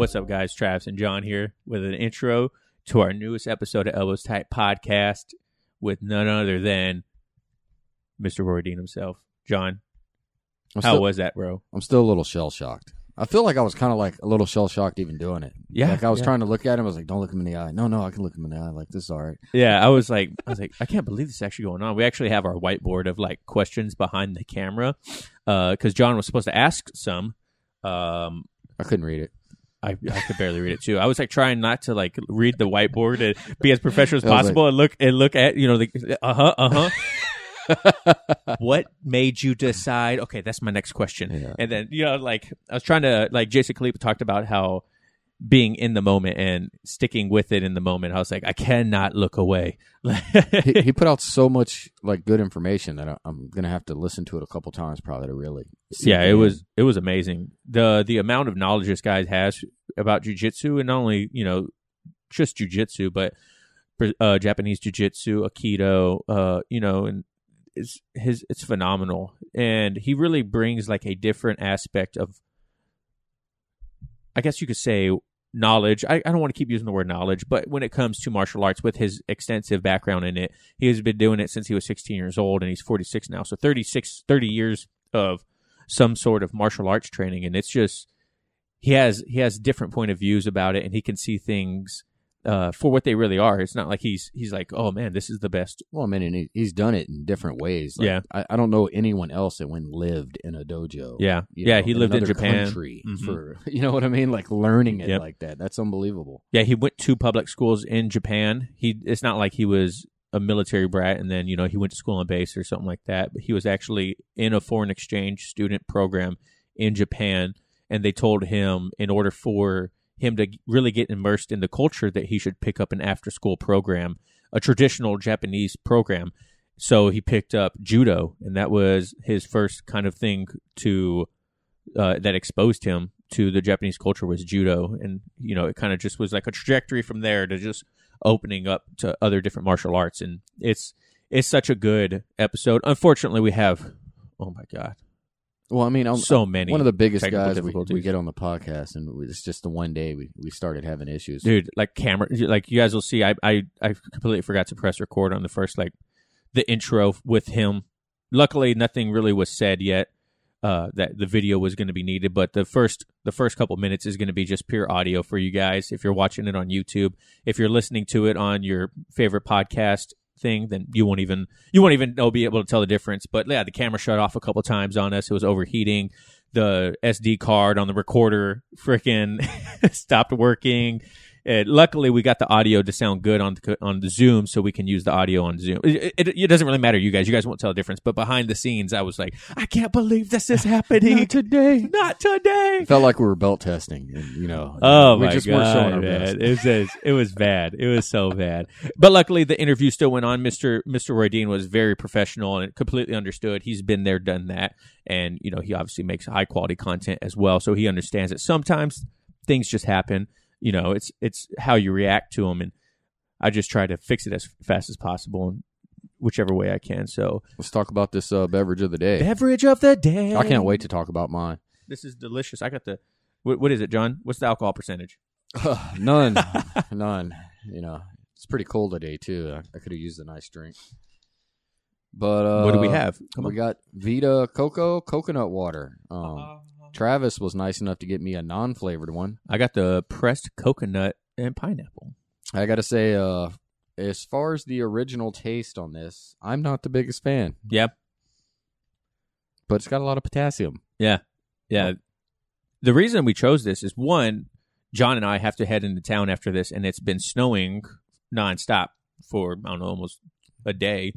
What's up, guys? Travis and John here with an intro to our newest episode of Elbows Tight Podcast with none other than Mr. Roy Dean himself. John, how was that, bro? I'm still a little shell-shocked. I feel like I was kind of like a little shell-shocked even doing it. Yeah. Like I was trying to look at him. I was like, don't look him in the eye. No, I can look him in the eye. Like, this is all right. Yeah, I was like, I can't believe this is actually going on. We actually have our whiteboard of like questions behind the camera because John was supposed to ask some. I couldn't read it. I could barely read it too. I was like trying not to like read the whiteboard and be as professional as possible, like, and look at, you know, the What made you decide, okay, that's my next question? Yeah. And then, you know, like I was trying to, like Jason Kalipa talked about how being in the moment and sticking with it in the moment. I was like, I cannot look away. he put out so much like good information that I'm going to have to listen to it a couple times probably to really see. Yeah, it was amazing. The amount of knowledge this guy has about jiu-jitsu, and not only, you know, just jiu-jitsu, but Japanese jiu-jitsu, Aikido, you know, and it's phenomenal. And he really brings like a different aspect of, I guess you could say, knowledge. I don't want to keep using the word knowledge, but when it comes to martial arts, with his extensive background in it, he has been doing it since he was 16 years old, and he's 46 now. So 30 years of some sort of martial arts training. And it's just, he has different point of views about it, and he can see things for what they really are. It's not like he's like, oh man, this is the best. Well, I mean, and he's done it in different ways. Like, yeah, I don't know anyone else that went lived in a dojo. Yeah, yeah, know, he lived in Japan country for, you know what I mean, like learning it like that. That's unbelievable. Yeah, he went to public schools in Japan. It's not like he was a military brat and then, you know, he went to school on base or something like that. But he was actually in a foreign exchange student program in Japan, and they told him in order for him to really get immersed in the culture that he should pick up an after-school program, a traditional Japanese program. So he picked up judo, and that was his first kind of thing to that exposed him to the Japanese culture, was judo. And, you know, it kind of just was like a trajectory from there to just opening up to other different martial arts. And it's such a good episode. Unfortunately, we have, oh my God. Well, I mean, so many. One of the biggest guys we get on the podcast, and it's just the one day we started having issues. Dude, like camera, like you guys will see, I completely forgot to press record on the first, like the intro with him. Luckily, nothing really was said yet that the video was going to be needed, but the first couple minutes is going to be just pure audio for you guys. If you're watching it on YouTube, if you're listening to it on your favorite podcast thing, then you won't even be able to tell the difference. But yeah, the camera shut off a couple times on us. It was overheating. The SD card on the recorder freaking stopped working. And luckily, we got the audio to sound good on the Zoom, so we can use the audio on Zoom. It doesn't really matter, you guys. You guys won't tell the difference. But behind the scenes, I was like, I can't believe this is happening. Not today. It felt like we were belt testing, and, you know. Oh, we just weren't showing our best. It was bad. It was so bad. But luckily, the interview still went on. Mr. Roy Dean was very professional and completely understood. He's been there, done that, and you know, he obviously makes high quality content as well, so he understands that sometimes things just happen. You know, it's how you react to them, and I just try to fix it as fast as possible in whichever way I can. So let's talk about this beverage of the day. Beverage of the day. I can't wait to talk about mine. This is delicious. I got the, what is it, John? What's the alcohol percentage? None. You know, it's pretty cold today too. I could have used a nice drink. But what do we have? We got Vita Coco coconut water. Travis was nice enough to get me a non-flavored one. I got the pressed coconut and pineapple. I got to say, as far as the original taste on this, I'm not the biggest fan. Yep. But it's got a lot of potassium. Yeah. Yeah. The reason we chose this is, one, John and I have to head into town after this, and it's been snowing nonstop for, I don't know, almost a day.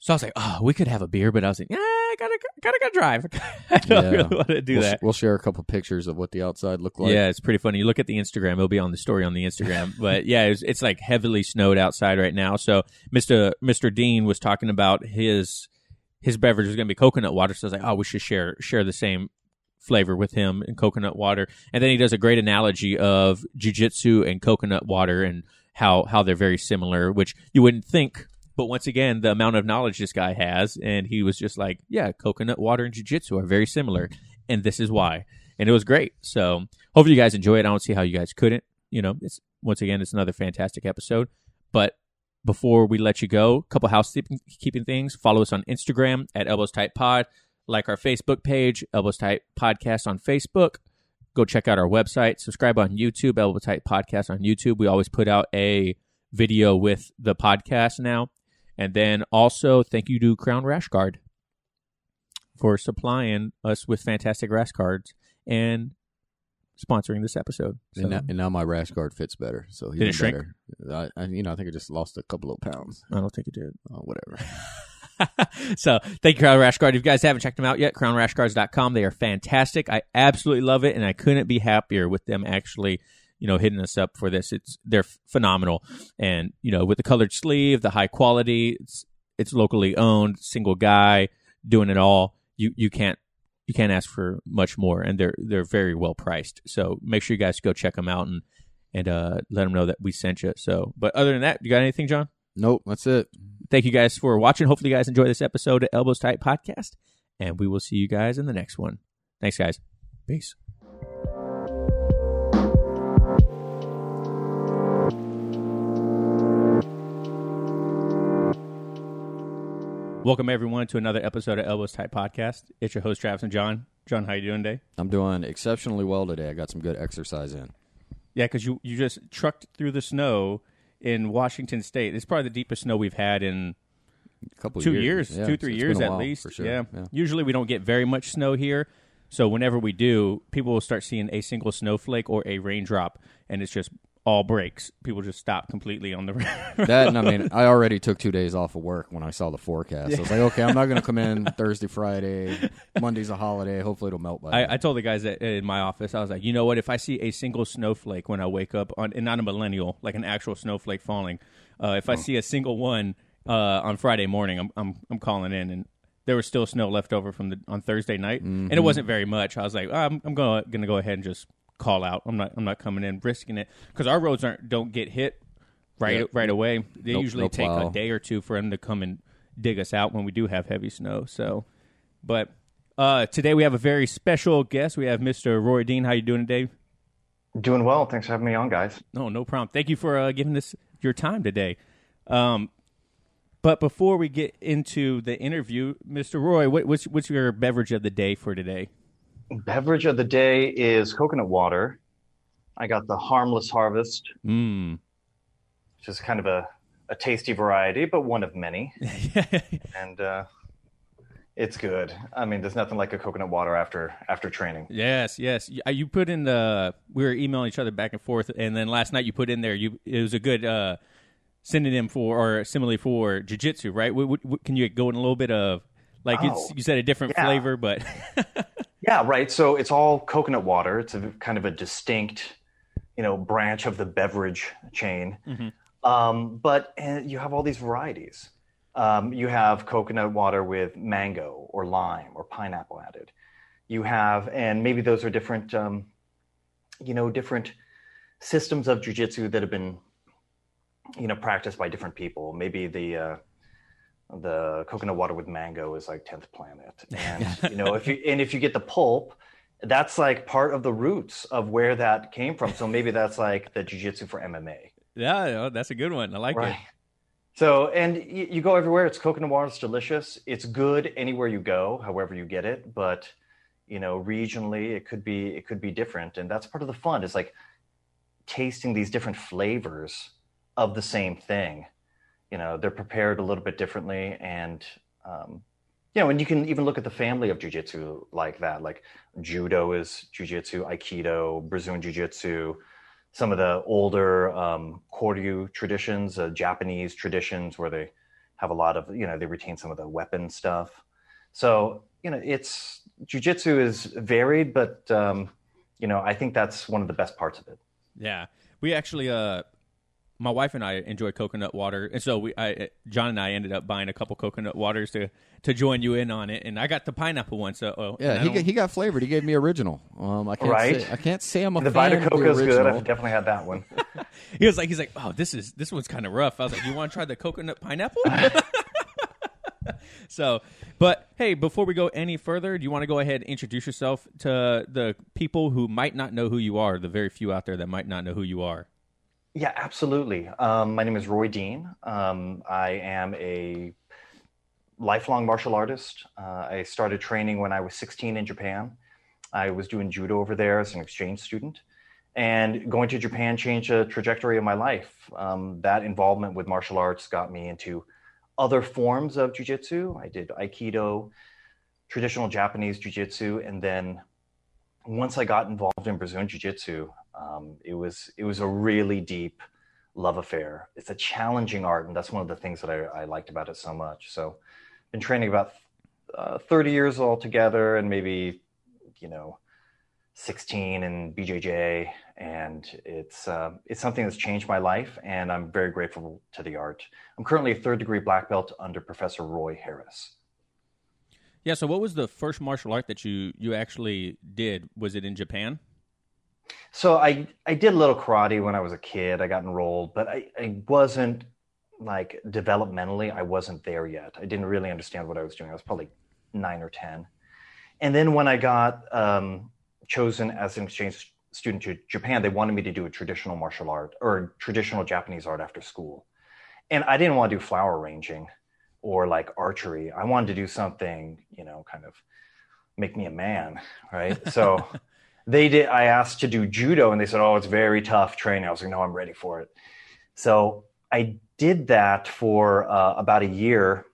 So I was like, oh, we could have a beer, but I was like, yeah. I gotta drive. I don't really want to do that. We'll share a couple pictures of what the outside looked like. Yeah, it's pretty funny. You look at the Instagram; it'll be on the story on the Instagram. But yeah, it's like heavily snowed outside right now. So Mr. Dean was talking about his beverage was going to be coconut water. So I was like, oh, we should share the same flavor with him in coconut water. And then he does a great analogy of jujitsu and coconut water and how they're very similar, which you wouldn't think. But once again, the amount of knowledge this guy has, and he was just like, yeah, coconut water and jiu-jitsu are very similar, and this is why. And it was great. So Hopefully you guys enjoy it. I don't see how you guys couldn't. You know, it's, once again, it's another fantastic episode. But before we let you go, a couple housekeeping things. Follow us on Instagram at Elbows Tight Pod. Like our Facebook page, Elbows Tight Podcast on Facebook. Go check out our website. Subscribe on YouTube, Elbows Tight Podcast on YouTube. We always put out a video with the podcast now. And then also, thank you to Crown Rash Guard for supplying us with fantastic rash guards and sponsoring this episode. So. And now my rash guard fits better. So he did it shrink? I think I just lost a couple of pounds. I don't think it did. Oh, whatever. So thank you, Crown Rash Guard. If you guys haven't checked them out yet, crownrashguards.com. They are fantastic. I absolutely love it, and I couldn't be happier with them actually, you know, hitting us up for this. They're phenomenal. And, you know, with the colored sleeve, the high quality, it's locally owned, single guy doing it all. You can't ask for much more, and they're very well priced. So make sure you guys go check them out and let them know that we sent you. So, but other than that, you got anything, John? Nope, that's it. Thank you guys for watching. Hopefully you guys enjoy this episode of Elbows Tight Podcast, and we will see you guys in the next one. Thanks, guys. Peace. Welcome, everyone, to another episode of Elbows Tight Podcast. It's your host, Travis and John. John, how you doing today? I'm doing exceptionally well today. I got some good exercise in. Yeah, because you just trucked through the snow in Washington State. It's probably the deepest snow we've had in a couple 2 years. Yeah, 2-3 years at least. For sure. Yeah. Usually we don't get very much snow here, so whenever we do, people will start seeing a single snowflake or a raindrop, and it's just all breaks. People just stop completely on the road. That, and I mean, I already took 2 days off of work when I saw the forecast. Yeah. I was like, okay, I'm not going to come in Thursday, Friday. Monday's a holiday. Hopefully it'll melt by then. I told the guys that in my office, I was like, you know what? If I see a single snowflake when I wake up, and not a millennial, like an actual snowflake falling, if I see a single one on Friday morning, I'm calling in. And there was still snow left over from on Thursday night, and it wasn't very much. I was like, I'm going to go ahead and just call out. I'm not coming in, risking it, because our roads don't get hit right away. They usually take a day or two for them to come and dig us out when we do have heavy snow. So, but today we have a very special guest. We have Mr. Roy Dean. How you doing today? Doing well. Thanks for having me on, guys. No problem. Thank you for giving us your time today. But before we get into the interview, Mr. Roy, what's your beverage of the day for today? Beverage of the day is coconut water. I got the Harmless Harvest, which is kind of a tasty variety, but one of many. And it's good. I mean, there's nothing like a coconut water after training. Yes. You put in we were emailing each other back and forth, and then last night you put in there, it was a good synonym for, or simile for jiu-jitsu, right? What, can you go in a little bit of, like, you said a different flavor, but... Yeah, right. So it's all coconut water. It's a kind of a distinct, branch of the beverage chain. Mm-hmm. But you have all these varieties. You have coconut water with mango or lime or pineapple added. You have, and maybe those are different, different systems of jiu-jitsu that have been, practiced by different people. Maybe the coconut water with mango is like 10th Planet. And, if you get the pulp, that's like part of the roots of where that came from. So maybe that's like the jiu-jitsu for MMA. Yeah, that's a good one. I like it. So, and you go everywhere. It's coconut water. It's delicious. It's good anywhere you go, however you get it. But, regionally, it could be different. And that's part of the fun. It's like tasting these different flavors of the same thing. They're prepared a little bit differently, and and you can even look at the family of jiu-jitsu like that. Like judo is jiu-jitsu, aikido, Brazilian jiu-jitsu, some of the older Koryu traditions, Japanese traditions, where they have a lot of they retain some of the weapon stuff. So it's jiu-jitsu is varied, but I think that's one of the best parts of it. Yeah, we actually. My wife and I enjoy coconut water, and so John and I ended up buying a couple coconut waters to join you in on it. And I got the pineapple one. So he got flavored. He gave me original. I can't say I'm a fan of the original. The Vita Coco is good. I've definitely had that one. He's like, oh, this one's kind of rough. I was like, you want to try the coconut pineapple? So, but hey, before we go any further, do you want to go ahead and introduce yourself to the people who might not know who you are, the very few out there that might not know who you are? Yeah, absolutely. My name is Roy Dean. I am a lifelong martial artist. I started training when I was 16 in Japan. I was doing judo over there as an exchange student. And going to Japan changed the trajectory of my life. That involvement with martial arts got me into other forms of jiu-jitsu. I did Aikido, traditional Japanese jiu-jitsu, and then once I got involved in Brazilian Jiu-Jitsu, it was a really deep love affair. It's a challenging art, and that's one of the things that I liked about it so much. So I've been training about 30 years altogether, and maybe, 16 in BJJ, and it's something that's changed my life, and I'm very grateful to the art. I'm currently a third-degree black belt under Professor Roy Harris. Yeah, so what was the first martial art that you actually did? Was it in Japan? So I did a little karate when I was a kid. I got enrolled, but I wasn't, developmentally, I wasn't there yet. I didn't really understand what I was doing. I was probably 9 or 10. And then when I got chosen as an exchange student to Japan, they wanted me to do a traditional martial art or traditional Japanese art after school. And I didn't want to do flower arranging or archery. I wanted to do something, kind of make me a man, right? So I asked to do judo, and they said, oh, it's very tough training. I was like, no, I'm ready for it. So I did that for about a year,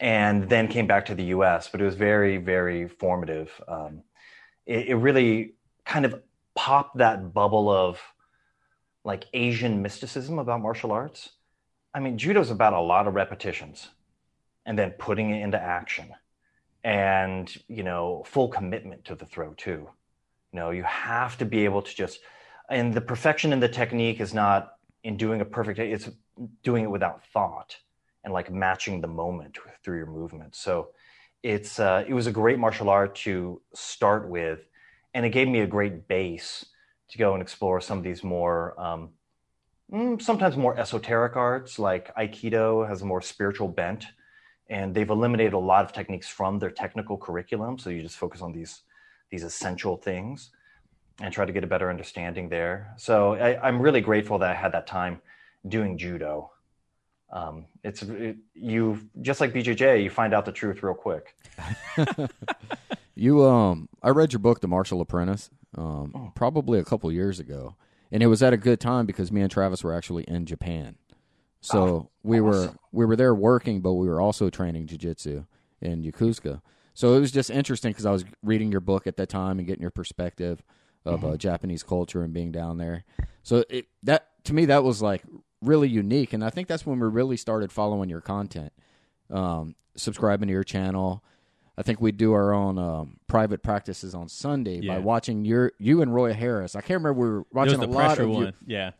and then came back to the U.S., but it was very, very formative. It really kind of popped that bubble of Asian mysticism about martial arts. I mean, judo's about a lot of repetitions and then putting it into action and, full commitment to the throw too. You have to be able to and the perfection in the technique is not in doing a perfect, it's doing it without thought and matching the moment through your movement. So it was a great martial art to start with, and it gave me a great base to go and explore some of these more, sometimes more esoteric arts, like Aikido has a more spiritual bent, and they've eliminated a lot of techniques from their technical curriculum. So you just focus on these essential things and try to get a better understanding there. So I'm really grateful that I had that time doing judo. You just like BJJ, you find out the truth real quick. I read your book, The Martial Apprentice, probably a couple years ago, and it was at a good time because me and Travis were actually in Japan. So we were there working, but we were also training jiu-jitsu in Yokosuka. So it was just interesting because I was reading your book at that time and getting your perspective of Japanese culture and being down there. So that was really unique, and I think that's when we really started following your content, subscribing to your channel. I think we do our own private practices on Sunday by watching you and Roy Harris. I can't remember, we were watching a lot of one. Yeah,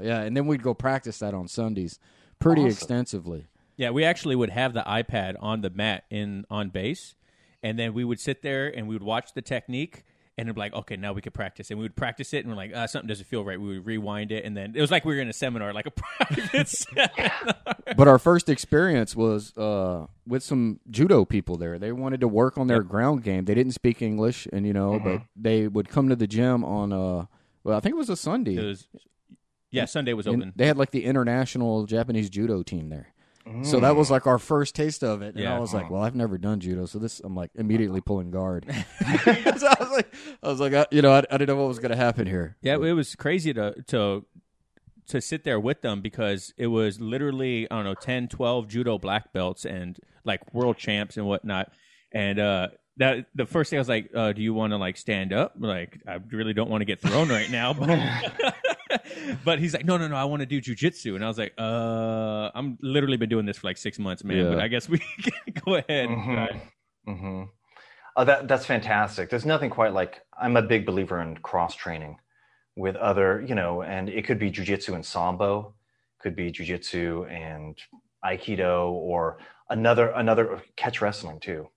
and then we'd go practice that on Sundays pretty extensively. Yeah, we actually would have the iPad on the mat on base, and then we would sit there and we would watch the technique. And it'd be okay, now we could practice. And we would practice it, and we're something doesn't feel right. We would rewind it, and then it was like we were in a seminar, a private seminar. But our first experience was with some judo people there. They wanted to work on their ground game. They didn't speak English, and but they would come to the gym on I think it was a Sunday. Sunday was open. They had the international Japanese judo team there. So that was our first taste of it, and I was like, "Well, I've never done judo, so this." I'm immediately pulling guard. So I didn't know what was going to happen here. Yeah, it was crazy to sit there with them because it was literally 10, 12 judo black belts and world champs and whatnot. And that the first thing I was like, "Do you want to stand up?" I really don't want to get thrown right now. But but he's like, no, I want to do jujitsu. And I was like, I'm literally been doing this for 6 months, man. Yeah. But I guess we can go ahead. That's fantastic. There's nothing quite I'm a big believer in cross training with other, and it could be jujitsu and sambo, could be jujitsu and Aikido, or another catch wrestling too.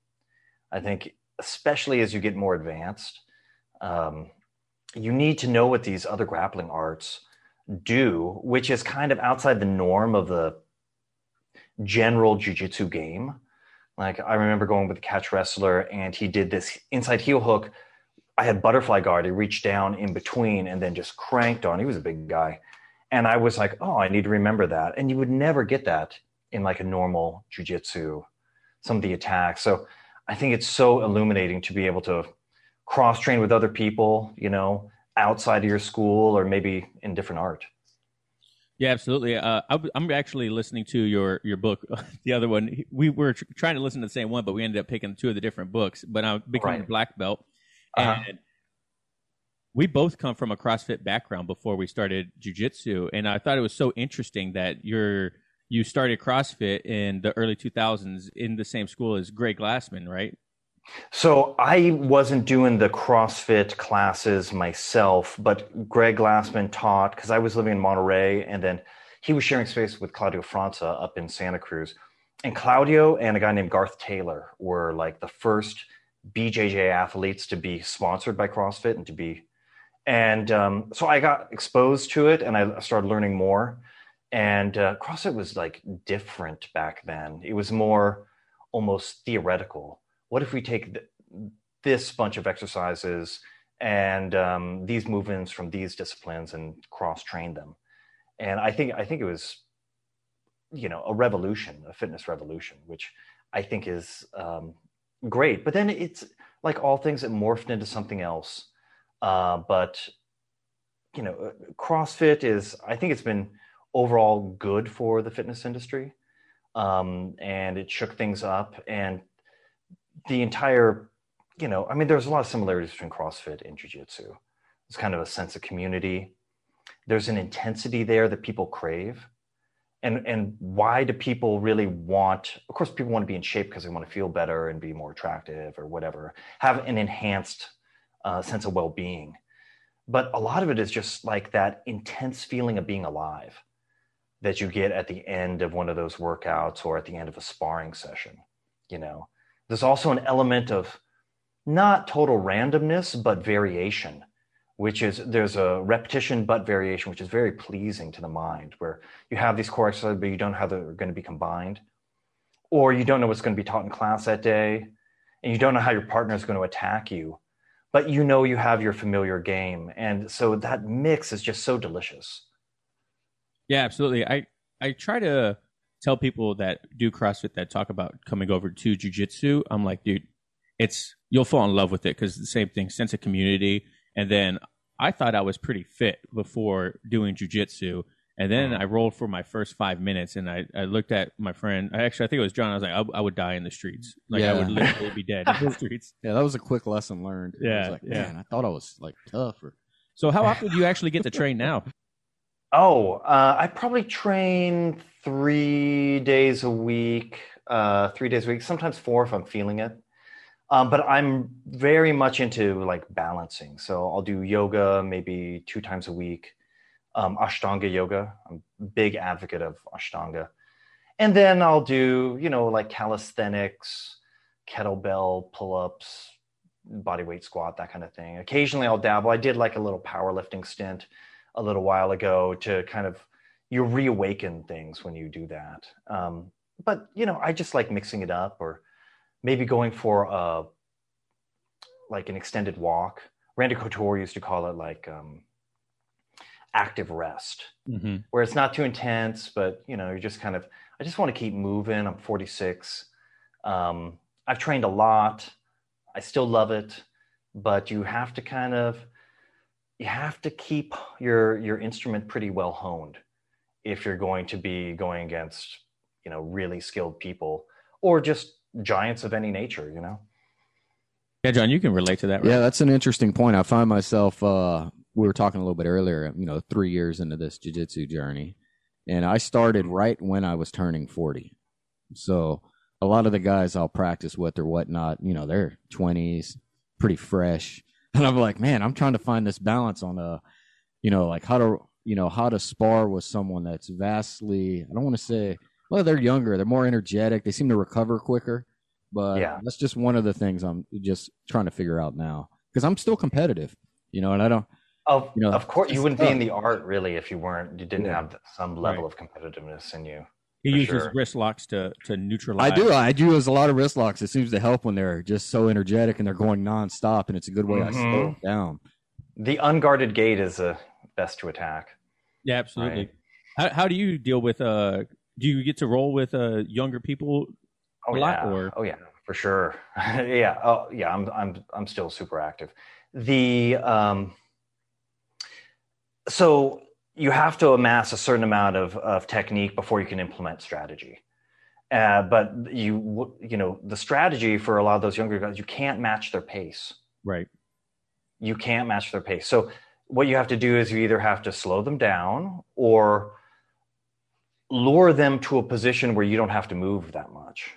I think especially as you get more advanced, you need to know what these other grappling arts do, which is kind of outside the norm of the general jiu-jitsu game. Like, I remember going with the catch wrestler, and he did this inside heel hook. I had butterfly guard. He reached down in between and then just cranked on. He was a big guy. And I was like, oh, I need to remember that. And you would never get that in like a normal jiu-jitsu, some of the attacks. So I think it's so illuminating to be able to cross-train with other people, you know, outside of your school or maybe in different art. Yeah, absolutely. I'm actually listening to your book, the other one. We were trying to listen to the same one, but we ended up picking two of the different books. But I'm Becoming the Black Belt. Uh-huh. And we both come from a CrossFit background before we started jiu-jitsu. And I thought it was so interesting that you started CrossFit in the early 2000s in the same school as Greg Glassman, right? So I wasn't doing the CrossFit classes myself, but Greg Glassman taught, because I was living in Monterey, and then he was sharing space with Claudio França up in Santa Cruz. And Claudio and a guy named Garth Taylor were like the first BJJ athletes to be sponsored by CrossFit and to be. And so I got exposed to it and I started learning more. And CrossFit was like different back then. It was more almost theoretical. What if we take this bunch of exercises and these movements from these disciplines and cross-train them? And I think it was, you know, a revolution, a fitness revolution, which I think is great. But then it's like all things, it morphed into something else. But, you know, CrossFit is, I think it's been overall good for the fitness industry. And it shook things up. And the entire, you know, I mean, there's a lot of similarities between CrossFit and Jiu-Jitsu. There's kind of a sense of community. There's an intensity there that people crave. And why do people really want, of course, people want to be in shape because they want to feel better and be more attractive or whatever, have an enhanced sense of well-being. But a lot of it is just like that intense feeling of being alive that you get at the end of one of those workouts or at the end of a sparring session, you know. There's also an element of not total randomness, but variation, which is there's a repetition, but variation, which is very pleasing to the mind, where you have these core exercises, but you don't know how they're going to be combined, or you don't know what's going to be taught in class that day, and you don't know how your partner is going to attack you, but you know you have your familiar game. And so that mix is just so delicious. Yeah, absolutely. I try to tell people that do CrossFit that talk about coming over to jiu-jitsu, I'm like, dude, you'll fall in love with it because it's the same thing, sense of community. And then I thought I was pretty fit before doing jiu-jitsu. And then I rolled for my first 5 minutes and I looked at my friend. I think it was John. I was like, I would die in the streets. Like, yeah. I would literally be dead in the streets. Yeah, that was a quick lesson learned. Yeah, I was like, man, I thought I was like tough. So how often do you actually get to train now? I probably train 3 days a week, sometimes four if I'm feeling it. But I'm very much into like balancing. So I'll do yoga maybe 2 times a week, Ashtanga yoga. I'm a big advocate of Ashtanga. And then I'll do, you know, like calisthenics, kettlebell pull-ups, bodyweight squat, that kind of thing. Occasionally I'll dabble. I did like a little powerlifting stint a little while ago to kind of, you reawaken things when you do that. But, you know, I just like mixing it up or maybe going for an extended walk. Randy Couture used to call it like active rest, where it's not too intense, but, you know, you're just kind of, I just want to keep moving. I'm 46. I've trained a lot. I still love it, but you have to keep your instrument pretty well honed if you're going to be going against, you know, really skilled people or just giants of any nature, you know? Yeah, John, you can relate to that, right? Yeah, that's an interesting point. I find myself, we were talking a little bit earlier, you know, 3 years into this jiu-jitsu journey, and I started right when I was turning 40. So a lot of the guys I'll practice with or whatnot, you know, they're 20s, pretty fresh. And I'm like, man, I'm trying to find this balance on you know, like how to spar with someone that's vastly, I don't want to say, well, they're younger, they're more energetic, they seem to recover quicker. But yeah, that's just one of the things I'm just trying to figure out now, because I'm still competitive, you know, and I don't. Of course, you wouldn't be in the art really if you didn't have some level of competitiveness in you. He uses wrist locks to neutralize. I do use a lot of wrist locks. It seems to help when they're just so energetic and they're going nonstop, and it's a good way I slow them down. The unguarded gate is best to attack. Yeah, absolutely. Right. How do you deal with? Do you get to roll with younger people a lot? Or? Oh yeah, for sure. Yeah, oh yeah. I'm still super active. So you have to amass a certain amount of technique before you can implement strategy. But the strategy for a lot of those younger guys, you can't match their pace. Right. You can't match their pace. So what you have to do is you either have to slow them down or lure them to a position where you don't have to move that much.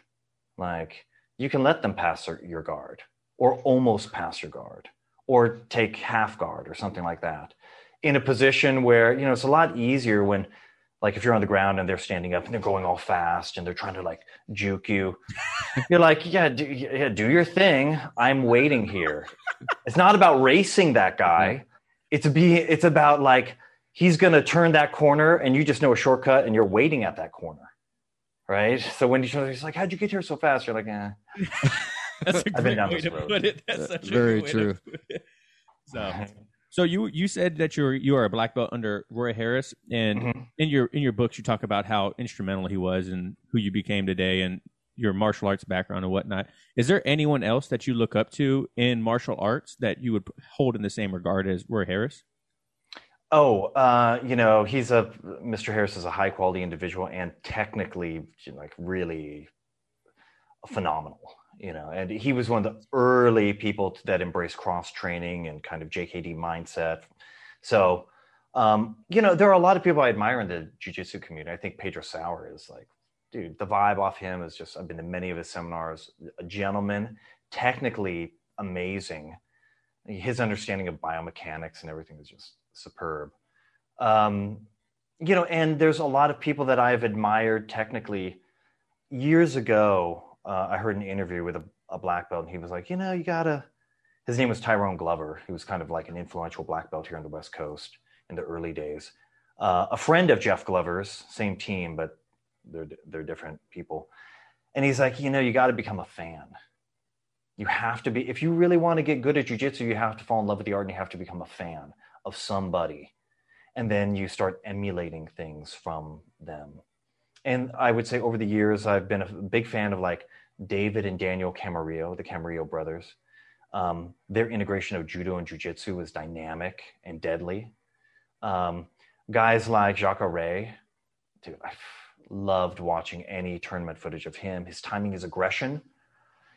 Like you can let them pass your guard or almost pass your guard or take half guard or something like that. In a position where, it's a lot easier when, like, if you're on the ground and they're standing up and they're going all fast and they're trying to, like, juke you. You're like, do your thing. I'm waiting here. It's not about racing that guy. It's about, like, he's going to turn that corner and you just know a shortcut and you're waiting at that corner, right? So when he's like, how'd you get here so fast? You're like, That's a great way to put it. That's such a very true. So you said that you are a black belt under Roy Harris, and in your books you talk about how instrumental he was and who you became today and your martial arts background and whatnot. Is there anyone else that you look up to in martial arts that you would hold in the same regard as Roy Harris? Oh, Mr. Harris is a high quality individual and technically like really phenomenal. And he was one of the early people that embraced cross training and kind of JKD mindset. So, there are a lot of people I admire in the jiu-jitsu community. I think Pedro Sauer is like, dude, the vibe off him is just, I've been to many of his seminars, a gentleman, technically amazing. His understanding of biomechanics and everything is just superb. And there's a lot of people that I've admired technically years ago. I heard an interview with a black belt and he was like, his name was Tyrone Glover. He was kind of like an influential black belt here on the West Coast in the early days. A friend of Jeff Glover's, same team, but they're different people. And he's like, you got to become a fan. You have to be, if you really want to get good at jiu-jitsu, you have to fall in love with the art and you have to become a fan of somebody. And then you start emulating things from them. And I would say over the years, I've been a big fan of like David and Daniel Camarillo, the Camarillo brothers. Their integration of judo and jujitsu was dynamic and deadly. Guys like Jacare, dude, I loved watching any tournament footage of him. His timing is aggression,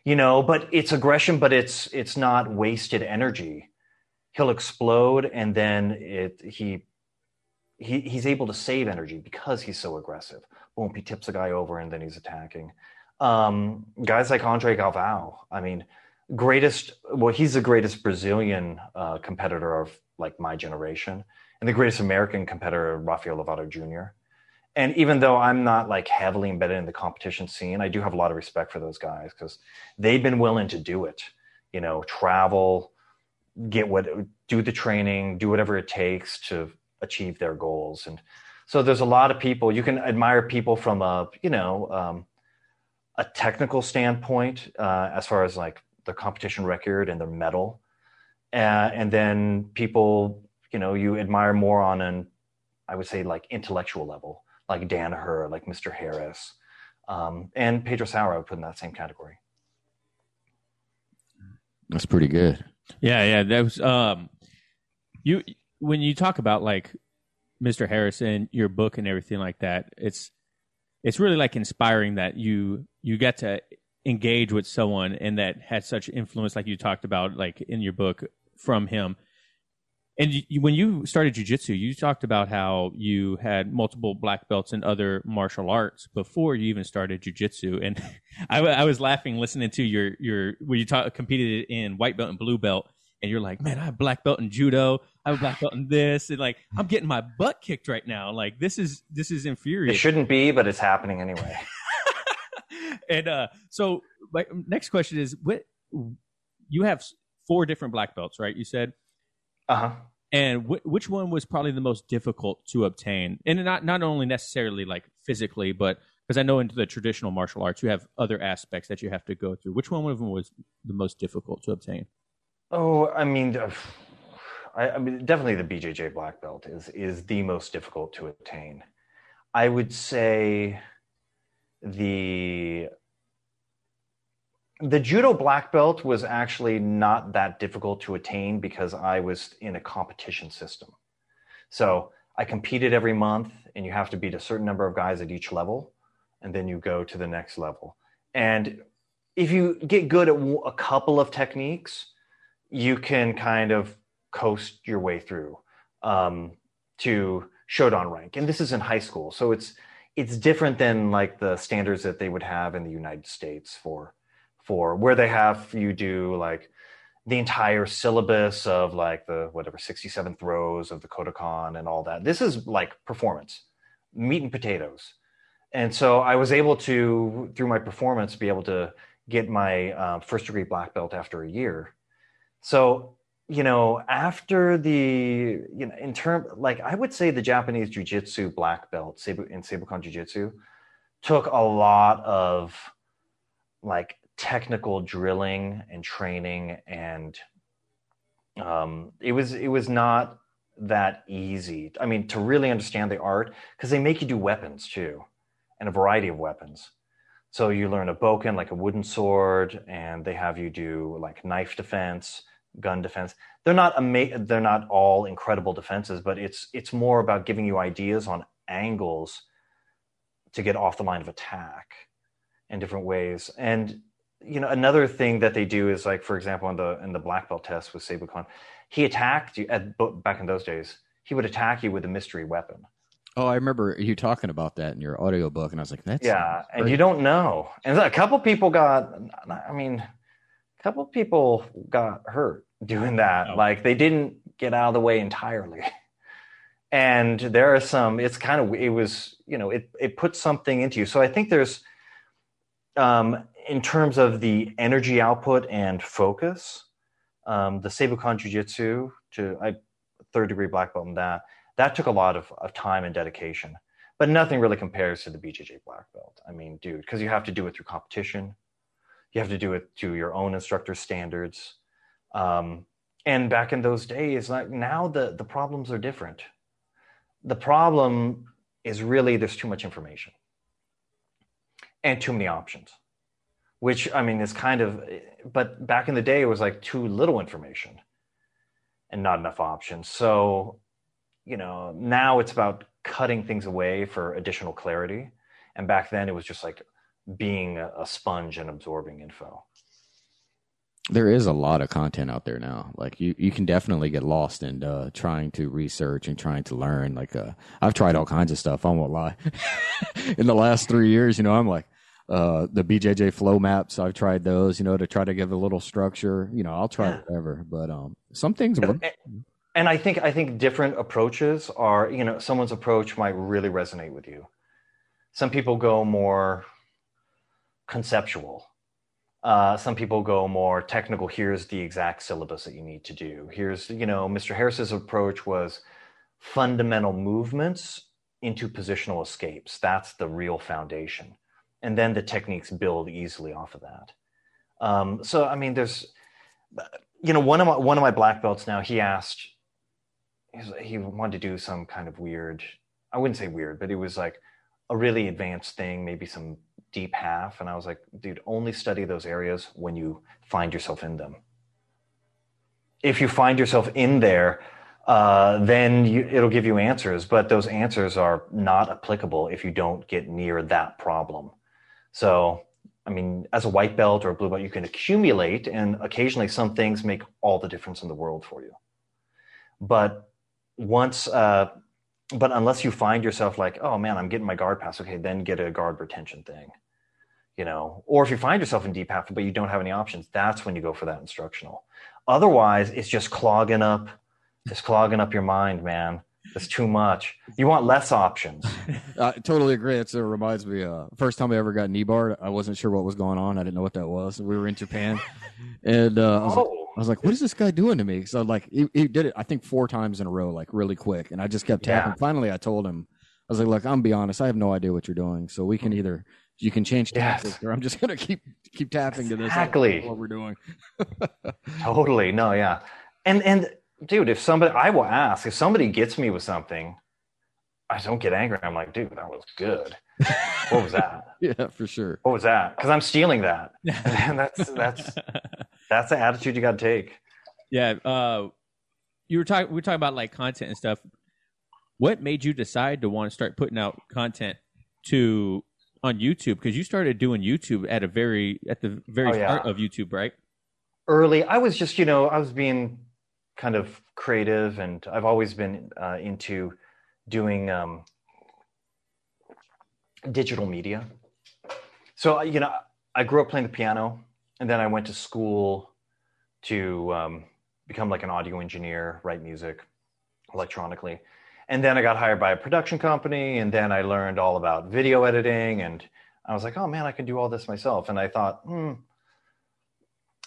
but it's aggression, but it's not wasted energy. He'll explode and then he's able to save energy because he's so aggressive. Boom, he tips a guy over and then he's attacking. Guys like Andre Galvao, he's the greatest Brazilian competitor of like my generation and the greatest American competitor, Rafael Lovato Jr. And even though I'm not like heavily embedded in the competition scene, I do have a lot of respect for those guys because they've been willing to do it, travel, do the training, do whatever it takes to achieve their goals. And so there's a lot of people you can admire people from a technical standpoint, as far as like their competition record and their medal. And then people, you admire more on an, I would say like intellectual level, like Danaher, like Mr. Harris, and Pedro Sauer, I would put in that same category. That's pretty good. Yeah. That was, when you talk about like Mr. Harrison, your book and everything like that, it's really like inspiring that you got to engage with someone and that had such influence, like you talked about, like in your book from him. And when you started jiu-jitsu, you talked about how you had multiple black belts in other martial arts before you even started jiu-jitsu. And I was laughing listening to your where you competed in white belt and blue belt. And you're like, man, I have black belt in judo. I have black belt in this. And like, I'm getting my butt kicked right now. Like, this is infuriating. It shouldn't be, but it's happening anyway. And so my next question is, you have 4 different black belts, right? You said? Uh-huh. And which one was probably the most difficult to obtain? And not only necessarily like physically, but Because I know in the traditional martial arts, you have other aspects that you have to go through. Which one of them was the most difficult to obtain? Oh, I mean, definitely the BJJ black belt is the most difficult to attain. I would say the judo black belt was actually not that difficult to attain because I was in a competition system. So I competed every month, and you have to beat a certain number of guys at each level, and then you go to the next level. And if you get good at a couple of techniques, you can kind of coast your way through to Shodan rank. And this is in high school, so it's different than like the standards that they would have in the United States for where they have you do like the entire syllabus of like the whatever 67th rows of the Kodokan and all that. This is like performance, meat and potatoes. And so I was able to, through my performance, be able to get my first degree black belt after a year. So, you know, after the, you know, in term, like I would say the Japanese Jiu-Jitsu black belt in Seibukan Jiu-Jitsu took a lot of like technical drilling and training, and it was not that easy. I mean, to really understand the art, because they make you do weapons too. And a variety of weapons. So you learn a boken, like a wooden sword, and they have you do like knife defense, gun defense. They're not all incredible defenses, but it's more about giving you ideas on angles to get off the line of attack in different ways. And you know, another thing that they do is like, for example, in the black belt test with Seibukan, he attacked you back in those days. He would attack you with a mystery weapon. Oh, I remember you talking about that in your audiobook, and I was like, that's... Yeah, and you don't know. And a couple people got hurt doing that. Oh. Like, they didn't get out of the way entirely. And there are some... It's kind of... It was, you know, it puts something into you. So I think there's... in terms of the energy output and focus, the Seibukan Jiu-Jitsu, third degree black belt in that took a lot of time and dedication, but nothing really compares to the BJJ black belt. I mean, dude, because you have to do it through competition. You have to do it to your own instructor standards. And back in those days, like now the problems are different. The problem is really there's too much information and too many options, which I mean is kind of, but back in the day, it was like too little information and not enough options. So, you know, now it's about cutting things away for additional clarity. And back then it was just like being a sponge and absorbing info. There is a lot of content out there now. Like you can definitely get lost in trying to research and trying to learn. Like I've tried all kinds of stuff. I won't lie. In the last 3 years, you know, I'm like, the BJJ flow maps, I've tried those, you know, to try to give a little structure. You know, I'll try whatever, but some things work. And I think different approaches are, you know, someone's approach might really resonate with you. Some people go more conceptual. Some people go more technical. Here's the exact syllabus that you need to do. Here's, you know, Mr. Harris's approach was fundamental movements into positional escapes. That's the real foundation. And then the techniques build easily off of that. So, I mean, there's, you know, one of my black belts now, he asked, he wanted to do some kind of weird, I wouldn't say weird, but it was like a really advanced thing, maybe some deep half. And I was like, dude, only study those areas when you find yourself in them. If you find yourself in there, then it'll give you answers, but those answers are not applicable if you don't get near that problem. So, I mean, as a white belt or a blue belt, you can accumulate, and occasionally some things make all the difference in the world for you. But unless you find yourself like, oh man, I'm getting my guard pass. Okay, then get a guard retention thing, you know. Or if you find yourself in deep half, but you don't have any options, that's when you go for that instructional. Otherwise, it's just clogging up your mind, man. That's too much. You want less options. I totally agree. It reminds me, first time I ever got knee barred, I wasn't sure what was going on. I didn't know what that was. We were in Japan, and I was like, what is this guy doing to me? So like, he did it, I think 4 times in a row, like really quick. And I just kept tapping. Yeah. Finally, I told him, I was like, look, I'm be honest. I have no idea what you're doing. So we can either, you can change tactics, yes, or I'm just going to keep tapping to this. Exactly. What we're doing. Totally. No. Yeah. And dude, if somebody, I will ask, if somebody gets me with something, I don't get angry. I'm like, dude, that was good. What was that? Yeah, for sure. What was that? Because I'm stealing that. And that's the attitude you got to take. Yeah. We were talking about like content and stuff. What made you decide to want to start putting out content on YouTube? Because you started doing YouTube at the very start of YouTube, right? Early. I was just, I was being kind of creative, and I've always been into doing digital media. So, I grew up playing the piano, and then I went to school to become like an audio engineer, write music electronically. And then I got hired by a production company, and then I learned all about video editing, and I was like, oh man, I can do all this myself. And I thought,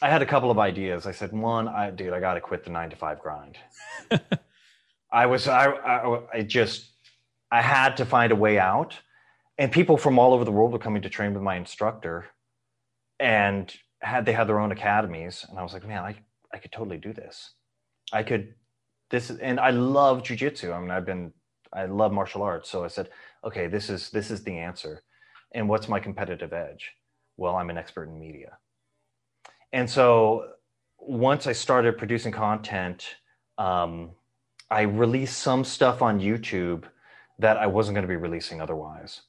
I had a couple of ideas. I said, one, I got to quit the 9-to-5 grind. I had to find a way out, and people from all over the world were coming to train with my instructor, and they had their own academies. And I was like, man, I could totally do this. And I love jujitsu. I mean, I love martial arts. So I said, okay, this is the answer. And what's my competitive edge? Well, I'm an expert in media. And so once I started producing content, I released some stuff on YouTube that I wasn't going to be releasing otherwise.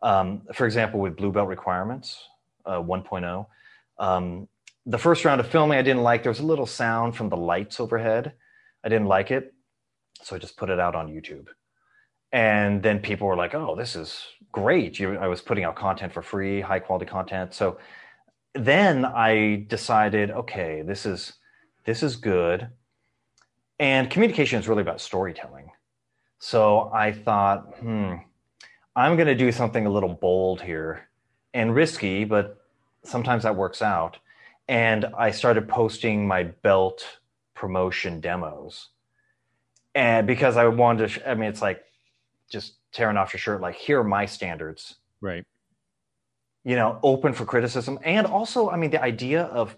For example, with Blue Belt Requirements 1.0, the first round of filming I didn't like. There was a little sound from the lights overhead. I didn't like it, so I just put it out on YouTube. And then people were like, oh, this is great. I was putting out content for free, high-quality content. So then I decided, okay, this is good. And communication is really about storytelling. So I thought, I'm going to do something a little bold here and risky, but sometimes that works out. And I started posting my belt promotion demos, and because I wanted to, I mean, it's like just tearing off your shirt, like, here are my standards, right? Open for criticism. And also, I mean, the idea of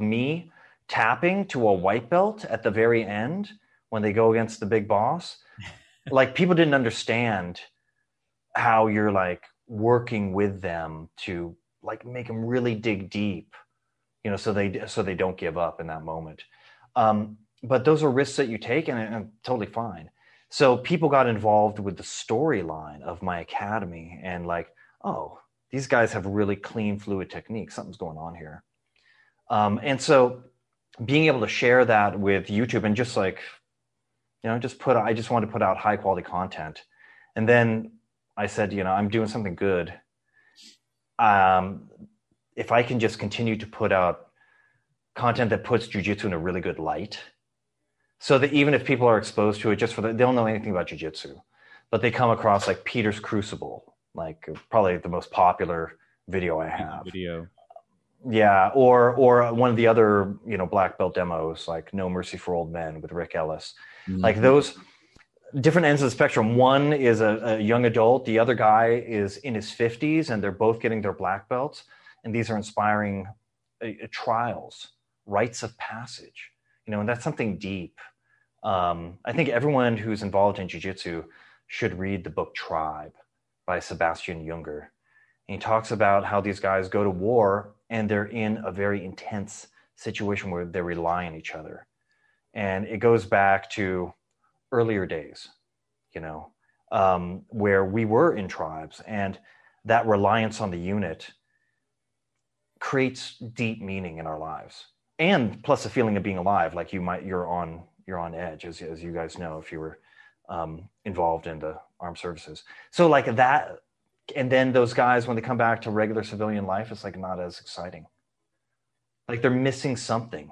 me tapping to a white belt at the very end when they go against the big boss, like, people didn't understand how you're like working with them to like make them really dig deep, so they don't give up in that moment. But those are risks that you take, and totally fine. So people got involved with the storyline of my academy, and like, oh, these guys have really clean, fluid technique. Something's going on here. And so being able to share that with YouTube, and just like, I just wanted to put out high quality content. And then I said, I'm doing something good. If I can just continue to put out content that puts jiu-jitsu in a really good light, so that even if people are exposed to it they don't know anything about jiu-jitsu, but they come across like Peter's Crucible, like probably the most popular video I have. Yeah. Or one of the other, black belt demos, like No Mercy for Old Men with Rick Ellis, like those different ends of the spectrum. One is a young adult. The other guy is in his 50s, and they're both getting their black belts. And these are inspiring trials. Rites of passage, and that's something deep. I think everyone who's involved in jiu-jitsu should read the book Tribe by Sebastian Junger. And he talks about how these guys go to war, and they're in a very intense situation where they rely on each other. And it goes back to earlier days, where we were in tribes, and that reliance on the unit creates deep meaning in our lives. And plus a feeling of being alive, like you're on edge, as you guys know, if you were involved in the armed services. So like that, and then those guys, when they come back to regular civilian life, it's like not as exciting. Like they're missing something.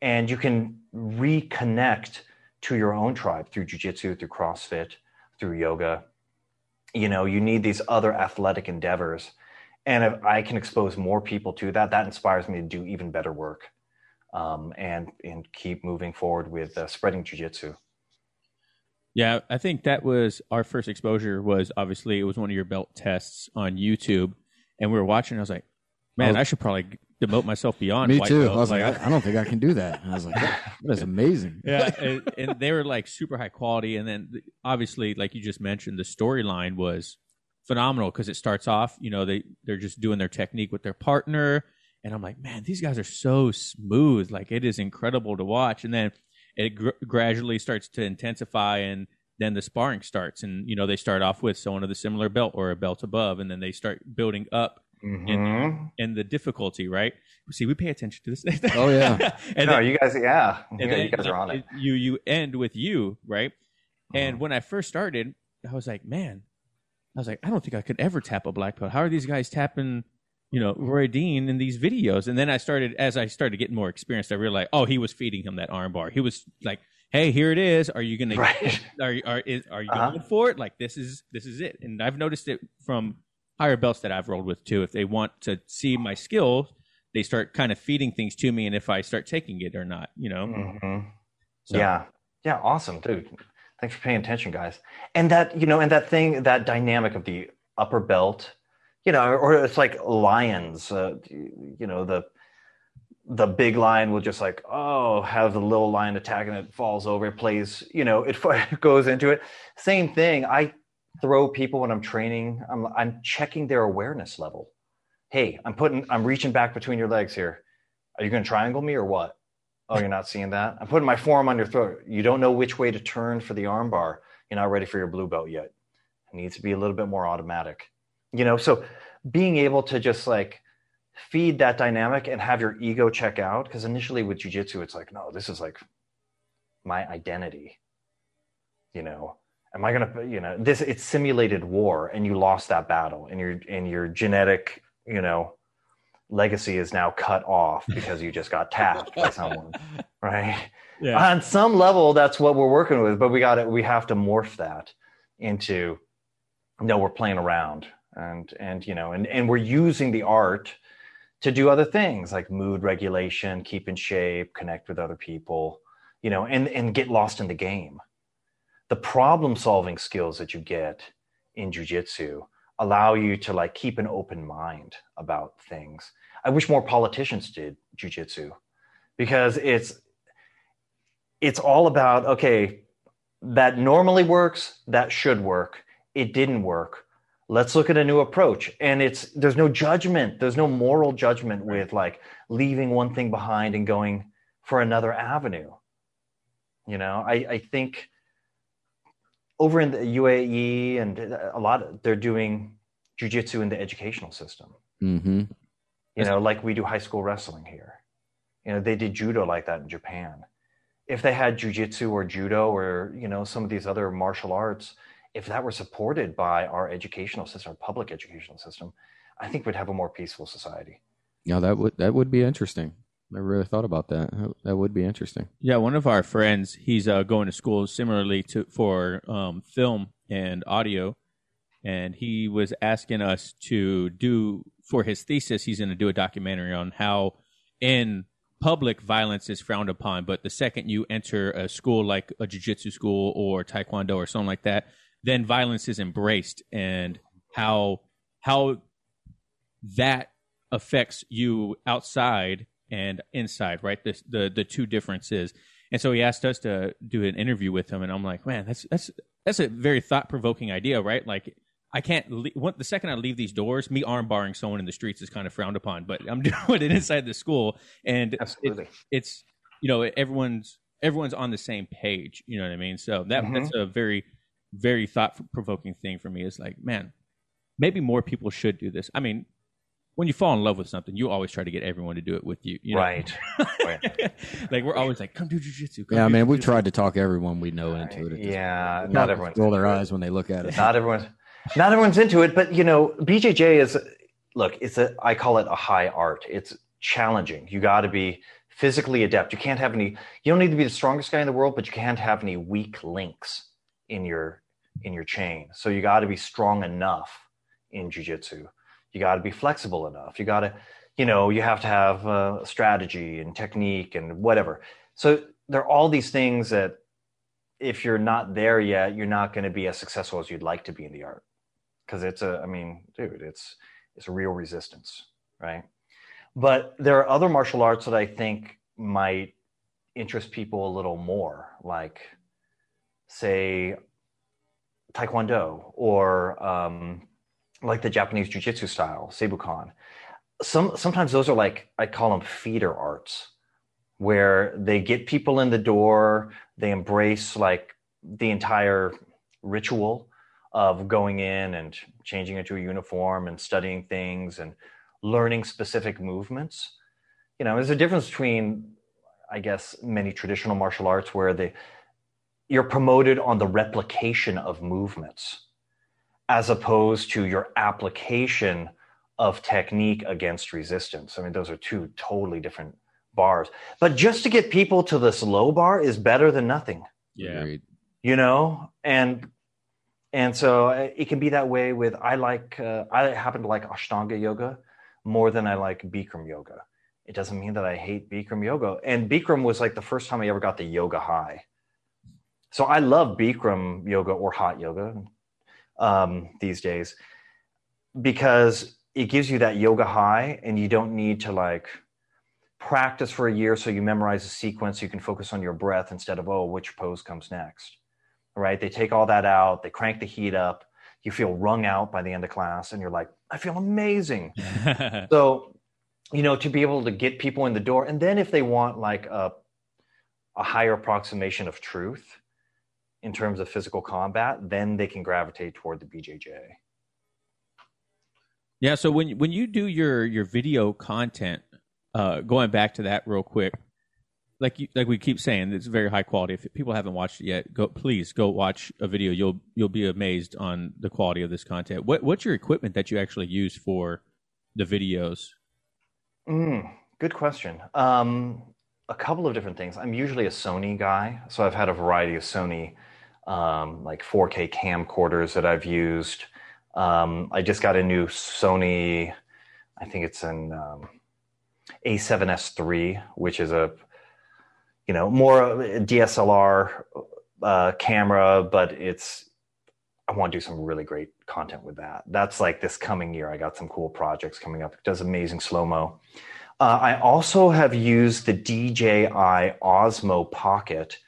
And you can reconnect to your own tribe through jiu-jitsu, through CrossFit, through yoga. You need these other athletic endeavors. And if I can expose more people to that, that inspires me to do even better work, and keep moving forward with spreading jiu-jitsu. Yeah, I think that was our first exposure was obviously it was one of your belt tests on YouTube. And we were watching. And I was like, man, I should probably demote myself beyond me white too. Belt. I was like, I don't think I can do that. And I was like, that is amazing. Yeah, and they were like super high quality. And then obviously, like you just mentioned, the storyline was phenomenal because it starts off, you know, they're just doing their technique with their partner. And I'm like, man, these guys are so smooth. Like, it is incredible to watch. And then it gradually starts to intensify, and then the sparring starts. And, you know, they start off with someone of the similar belt or a belt above, and then they start building up in the difficulty, right? See, we pay attention to this. Oh, yeah. And no, then, you guys, yeah. And yeah, then, you guys are on it. You end with you, right? And when I first started, I was like, I don't think I could ever tap a black belt. How are these guys tapping, you know, Roy Dean in these videos? And then as I started getting more experienced, I realized, oh, he was feeding him that armbar. He was like, hey, here it is. Are you gonna are you going for it? Like, this is it. And I've noticed it from higher belts that I've rolled with too. If they want to see my skill, they start kind of feeding things to me, and if I start taking it or not, you know. Mm-hmm. So. Yeah, awesome, dude. Thanks for paying attention, guys. And that, you know, and that thing, that dynamic of the upper belt. You know, or it's like lions, you know, the big lion will just like, oh, have the little lion attack, and it falls over, it plays, you know, it goes into it. Same thing. I throw people when I'm training. I'm checking their awareness level. Hey, I'm reaching back between your legs here. Are you going to triangle me or what? Oh, you're not seeing that. I'm putting my forearm on your throat. You don't know which way to turn for the arm bar. You're not ready for your blue belt yet. It needs to be a little bit more automatic. You know, so being able to just like feed that dynamic and have your ego check out, because initially with jiu-jitsu, it's like, no, this is like my identity. You know, am I gonna, you know, this, it's simulated war, and you lost that battle, and your genetic, you know, legacy is now cut off because you just got tapped by someone, right? Yeah. On some level, that's what we're working with, but we have to morph that into, no, we're playing around. And you know, and we're using the art to do other things like mood regulation, keep in shape, connect with other people, you know, and get lost in the game. The problem solving skills that you get in jiu-jitsu allow you to like keep an open mind about things. I wish more politicians did jiu-jitsu, because it's all about, okay, that normally works, that should work, it didn't work. Let's look at a new approach. And there's no judgment. There's no moral judgment with like leaving one thing behind and going for another avenue. You know, I think over in the UAE and a lot, they're doing jiu-jitsu in the educational system. Mm-hmm. You know, like we do high school wrestling here. You know, they did judo like that in Japan. If they had jiu-jitsu or judo or, you know, some of these other martial arts, if that were supported by our educational system, our public educational system, I think we'd have a more peaceful society. Yeah, that would be interesting. I really thought about that. That would be interesting. Yeah, one of our friends, he's going to school similarly for film and audio, and he was asking us to do, for his thesis, he's going to do a documentary on how in public violence is frowned upon, but the second you enter a school like a jiu-jitsu school or taekwondo or something like that, then violence is embraced, and how that affects you outside and inside, right? The two differences. And so he asked us to do an interview with him, and I'm like, man, that's a very thought-provoking idea, right? Like, I can't the second I leave these doors, me arm-barring someone in the streets is kind of frowned upon, but I'm doing it inside the school, and it's you know, everyone's on the same page, you know what I mean? So that's a very, very thought-provoking thing for me. Is like, man, maybe more people should do this. I mean, when you fall in love with something, you always try to get everyone to do it with you, you know? Right? Like, we're always like, come do jiu-jitsu. Come do jiu-jitsu. We've tried to talk everyone we know into it. Yeah, not everyone's roll their eyes when they look at it. Not everyone's into it, but you know, BJJ is. Look, I call it a high art. It's challenging. You got to be physically adept. You don't need to be the strongest guy in the world, but you can't have any weak links in your chain. So you got to be strong enough in jiu-jitsu. You got to be flexible enough. You got to, you know, you have to have strategy and technique and whatever. So there are all these things that if you're not there yet, you're not going to be as successful as you'd like to be in the art. Because it's a, I mean, dude, it's real resistance, right? But there are other martial arts that I think might interest people a little more, like, say, Taekwondo, or like the Japanese Jiu-Jitsu style, Seibukan. Sometimes those are like, I call them feeder arts, where they get people in the door, they embrace like the entire ritual of going in and changing into a uniform and studying things and learning specific movements. You know, there's a difference between, I guess, many traditional martial arts where you're promoted on the replication of movements as opposed to your application of technique against resistance. I mean, those are two totally different bars. But just to get people to this low bar is better than nothing. Yeah. Agreed. You know, and so it can be that way with, I happen to like Ashtanga yoga more than I like Bikram yoga. It doesn't mean that I hate Bikram yoga. And Bikram was like the first time I ever got the yoga high. So I love Bikram yoga or hot yoga these days, because it gives you that yoga high and you don't need to like practice for a year so you memorize a sequence so you can focus on your breath instead of, oh, which pose comes next, right? They take all that out. They crank the heat up. You feel wrung out by the end of class and you're like, I feel amazing. So, you know, to be able to get people in the door. And then if they want like a higher approximation of truth, in terms of physical combat, then they can gravitate toward the BJJ. Yeah. So when you do your video content, going back to that real quick, like we keep saying, it's very high quality. If people haven't watched it yet, please go watch a video. You'll be amazed on the quality of this content. What's your equipment that you actually use for the videos? Good question. A couple of different things. I'm usually a Sony guy, so I've had a variety of Sony like 4K camcorders that I've used. I just got a new Sony, I think it's an A7S III, which is a, you know, more DSLR camera, but I want to do some really great content with that. That's like this coming year. I got some cool projects coming up. It does amazing slow-mo. I also have used the DJI Osmo Pocket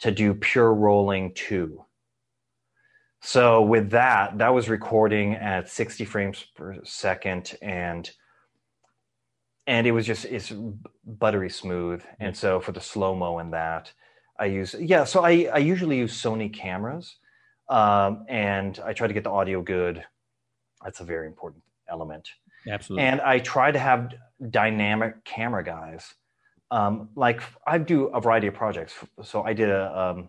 to do Pure Rolling 2. So with that was recording at 60 frames per second, and it was just, it's buttery smooth. And so for the slow-mo in that, I usually use Sony cameras, and I try to get the audio good. That's a very important element. Absolutely. And I try to have dynamic camera guys. Like I do a variety of projects. So I did I've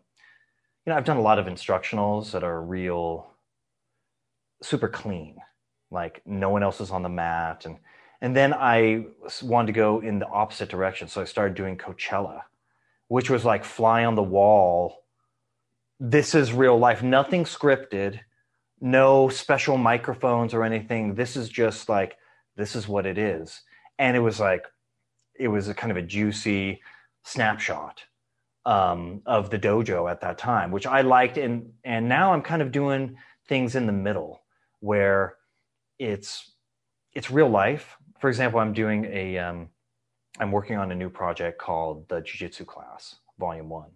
done a lot of instructionals that are real, super clean, like no one else is on the mat. And then I wanted to go in the opposite direction. So I started doing Coachella, which was like fly on the wall. This is real life, nothing scripted, no special microphones or anything. This is just like, this is what it is. And it was a kind of a juicy snapshot of the dojo at that time, which I liked. And now I'm kind of doing things in the middle where it's real life. For example, I'm working on a new project called the Jiu-Jitsu Class, Volume 1.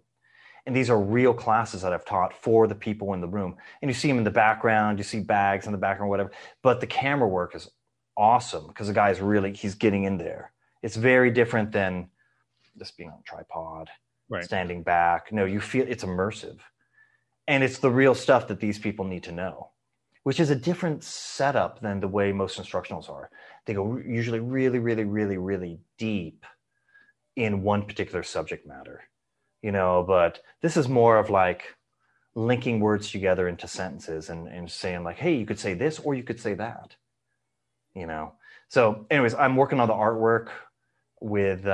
And these are real classes that I've taught for the people in the room. And you see them in the background, you see bags in the background, whatever. But the camera work is awesome because the guy's really, he's getting in there. It's very different than just being on a tripod, right, standing back. No, you feel it's immersive. And it's the real stuff that these people need to know, which is a different setup than the way most instructionals are. They go usually really, really, really, really deep in one particular subject matter. You know, but this is more of like linking words together into sentences and saying like, hey, you could say this or you could say that, you know? So anyways, I'm working on the artwork with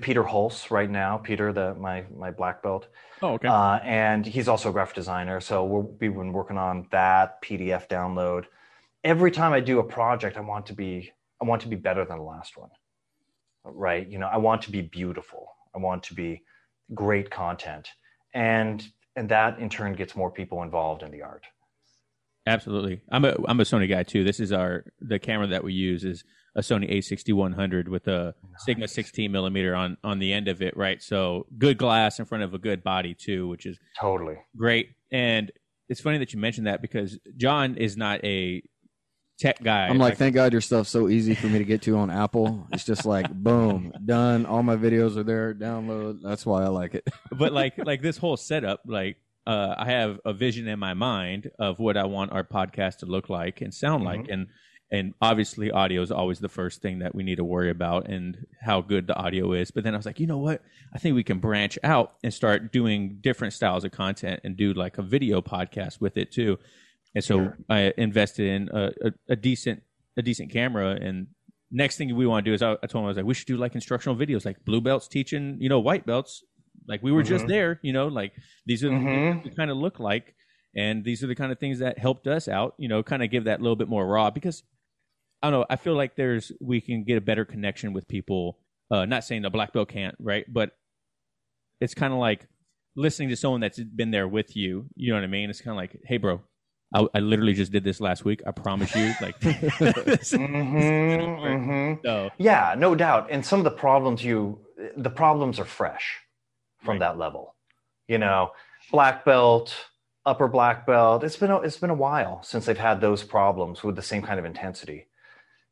Peter Hulse right now, Peter, my black belt. Oh, okay. And he's also a graphic designer. So we've been working on that PDF download. Every time I do a project, I want to be better than the last one, right? You know, I want to be beautiful. I want to be great content. and that in turn gets more people involved in the art. Absolutely. I'm a Sony guy too. This is the camera that we use is a Sony A6100 with a Sigma 16 millimeter on the end of it, right? So good glass in front of a good body too, which is totally great. And it's funny that you mentioned that because John is not a tech guy. I'm like, thank God your stuff's so easy for me to get to on Apple. It's just like, boom, done. All my videos are there. Download. That's why I like it. But like this whole setup, like, I have a vision in my mind of what I want our podcast to look like and sound like. And obviously audio is always the first thing that we need to worry about and how good the audio is. But then I was like, you know what? I think we can branch out and start doing different styles of content and do like a video podcast with it too. And so sure. I invested in a decent camera. And next thing we want to do is I told him, I was like, we should do like instructional videos, like blue belts teaching, white belts. Like we were just there, like these are the things we kind of look like, and these are the kind of things that helped us out, kind of give that little bit more raw because I don't know. I feel like we can get a better connection with people. Not saying the black belt can't, right? But it's kind of like listening to someone that's been there with you. You know what I mean? It's kind of like, hey, bro, I literally just did this last week. I promise you. Like, So. Yeah, no doubt. And some of the problems are fresh. From that level, black belt, upper black belt. It's been a while since they've had those problems with the same kind of intensity,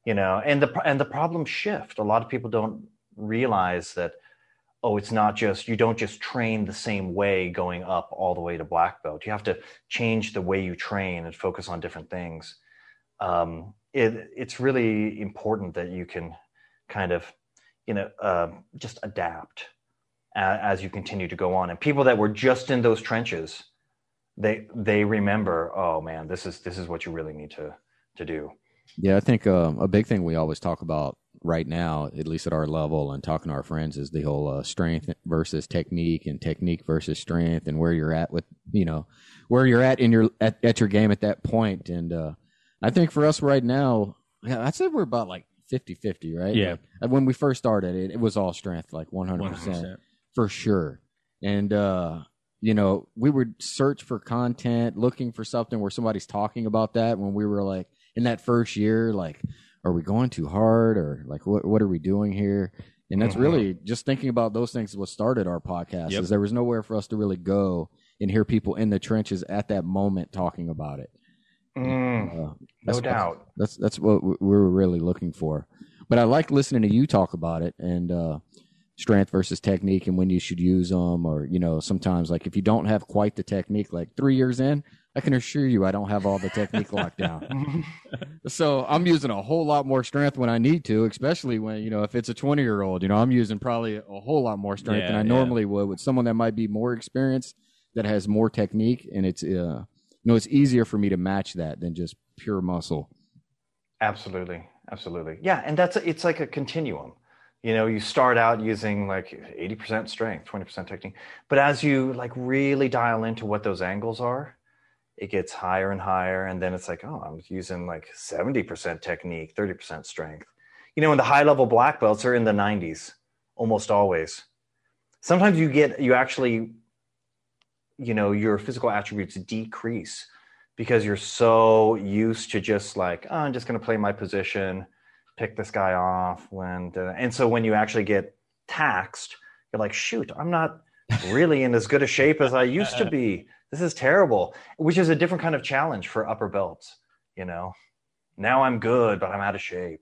and the problems shift. A lot of people don't realize that, it's not just, you don't just train the same way going up all the way to black belt. You have to change the way you train and focus on different things. It's really important that you can kind of, just adapt as you continue to go on. And people that were just in those trenches, they remember, oh man, this is what you really need to do. Yeah, I think a big thing we always talk about right now, at least at our level and talking to our friends, is the whole strength versus technique and technique versus strength and where you're at with, where you're at in your at your game at that point. And I think for us right now, I'd say we're about like 50-50, right? Yeah. Like, when we first started, it was all strength, like 100%. For sure. And, we would search for content, looking for something where somebody's talking about that when we were like in that first year, like, are we going too hard or like, what are we doing here? And that's really just thinking about those things. What started our podcast is there was nowhere for us to really go and hear people in the trenches at that moment talking about it. No doubt. That's what we were really looking for. But I like listening to you talk about it and, strength versus technique and when you should use them, or sometimes like if you don't have quite the technique, like 3 years in, I can assure you I don't have all the technique locked down. So I'm using a whole lot more strength when I need to, especially when if it's a 20-year-old, I'm using probably a whole lot more strength than I normally would with someone that might be more experienced that has more technique, and it's it's easier for me to match that than just pure muscle. Absolutely Yeah, and it's like a continuum. You start out using like 80% strength, 20% technique, but as you like really dial into what those angles are, it gets higher and higher. And then it's like, oh, I'm using like 70% technique, 30% strength, and the high level black belts are in the 90s, almost always. Sometimes your physical attributes decrease because you're so used to just like, oh, I'm just going to play my position, pick this guy off and so when you actually get taxed, you're like, shoot, I'm not really in as good a shape as I used to be. This is terrible, which is a different kind of challenge for upper belts. Now I'm good, but I'm out of shape.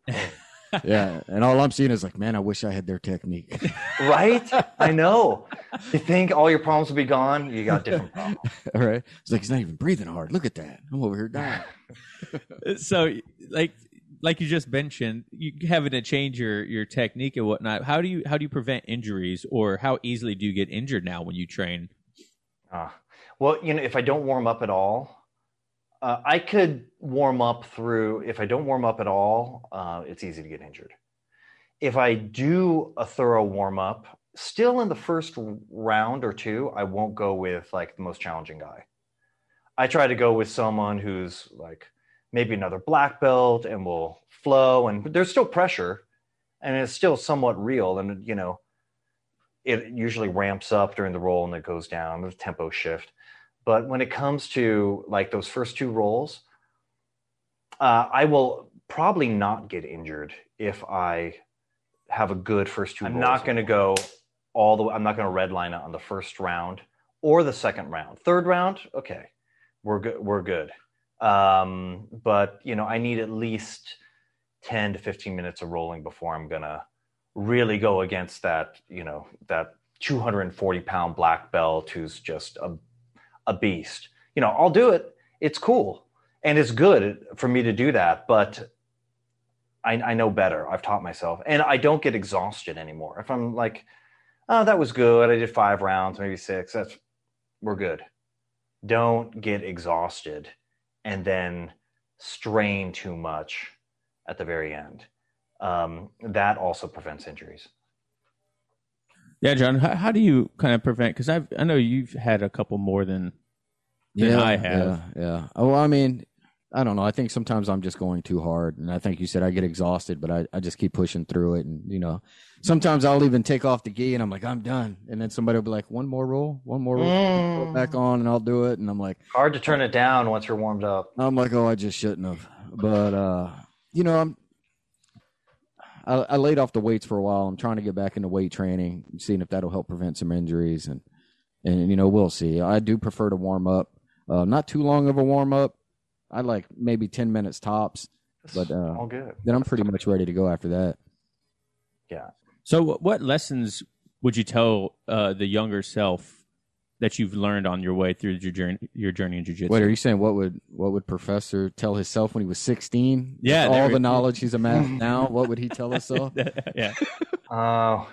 Yeah. And all I'm seeing is like, man, I wish I had their technique. Right. I know. You think all your problems will be gone. You got different problems. All right. It's like, he's not even breathing hard. Look at that. I'm over here dying. So like you just mentioned, you having to change your technique and whatnot. How do you prevent injuries, or how easily do you get injured now when you train? If I don't warm up at all, it's easy to get injured. If I do a thorough warm up, still in the first round or two, I won't go with like the most challenging guy. I try to go with someone who's like, maybe another black belt, and we'll flow, and there's still pressure and it's still somewhat real. And it usually ramps up during the roll and it goes down, the tempo shift. But when it comes to like those first two rolls, I will probably not get injured if I have a good first two rolls. I'm not going to go all the way. I'm not going to redline it on the first round or the second round. Third round, okay, we're good. We're good. But you know, I need at least 10 to 15 minutes of rolling before I'm going to really go against that, you know, that 240 pound black belt who's just a beast. You know, I'll do it. It's cool. And it's good for me to do that, but I know better. I've taught myself. And I don't get exhausted anymore. If I'm like, oh, that was good. I did 5 rounds, maybe 6. We're good. Don't get exhausted and then strain too much at the very end. That also prevents injuries. Yeah, John, how do you kind of prevent? Because I know you've had a couple more than I have. Yeah. Well, I mean, I don't know. I think sometimes I'm just going too hard. And I think you said I get exhausted, but I just keep pushing through it. And, you know, sometimes I'll even take off the gi and I'm like, I'm done. And then somebody will be like, one more roll, go back on and I'll do it. And I'm like, hard to turn it down once you're warmed up. I'm like, oh, I just shouldn't have. But, you know, I laid off the weights for a while. I'm trying to get back into weight training, seeing if that'll help prevent some injuries. And you know, we'll see. I do prefer to warm up. Not too long of a warm up. I like maybe 10 minutes tops, but all good. Then I'm pretty much ready to go after that. Yeah. So what lessons would you tell the younger self that you've learned on your way through your journey in jiu-jitsu? Wait, are you saying what would professor tell his self when he was 16? Yeah. With all the knowledge he's amassed now, what would he tell himself? Yeah. Oh,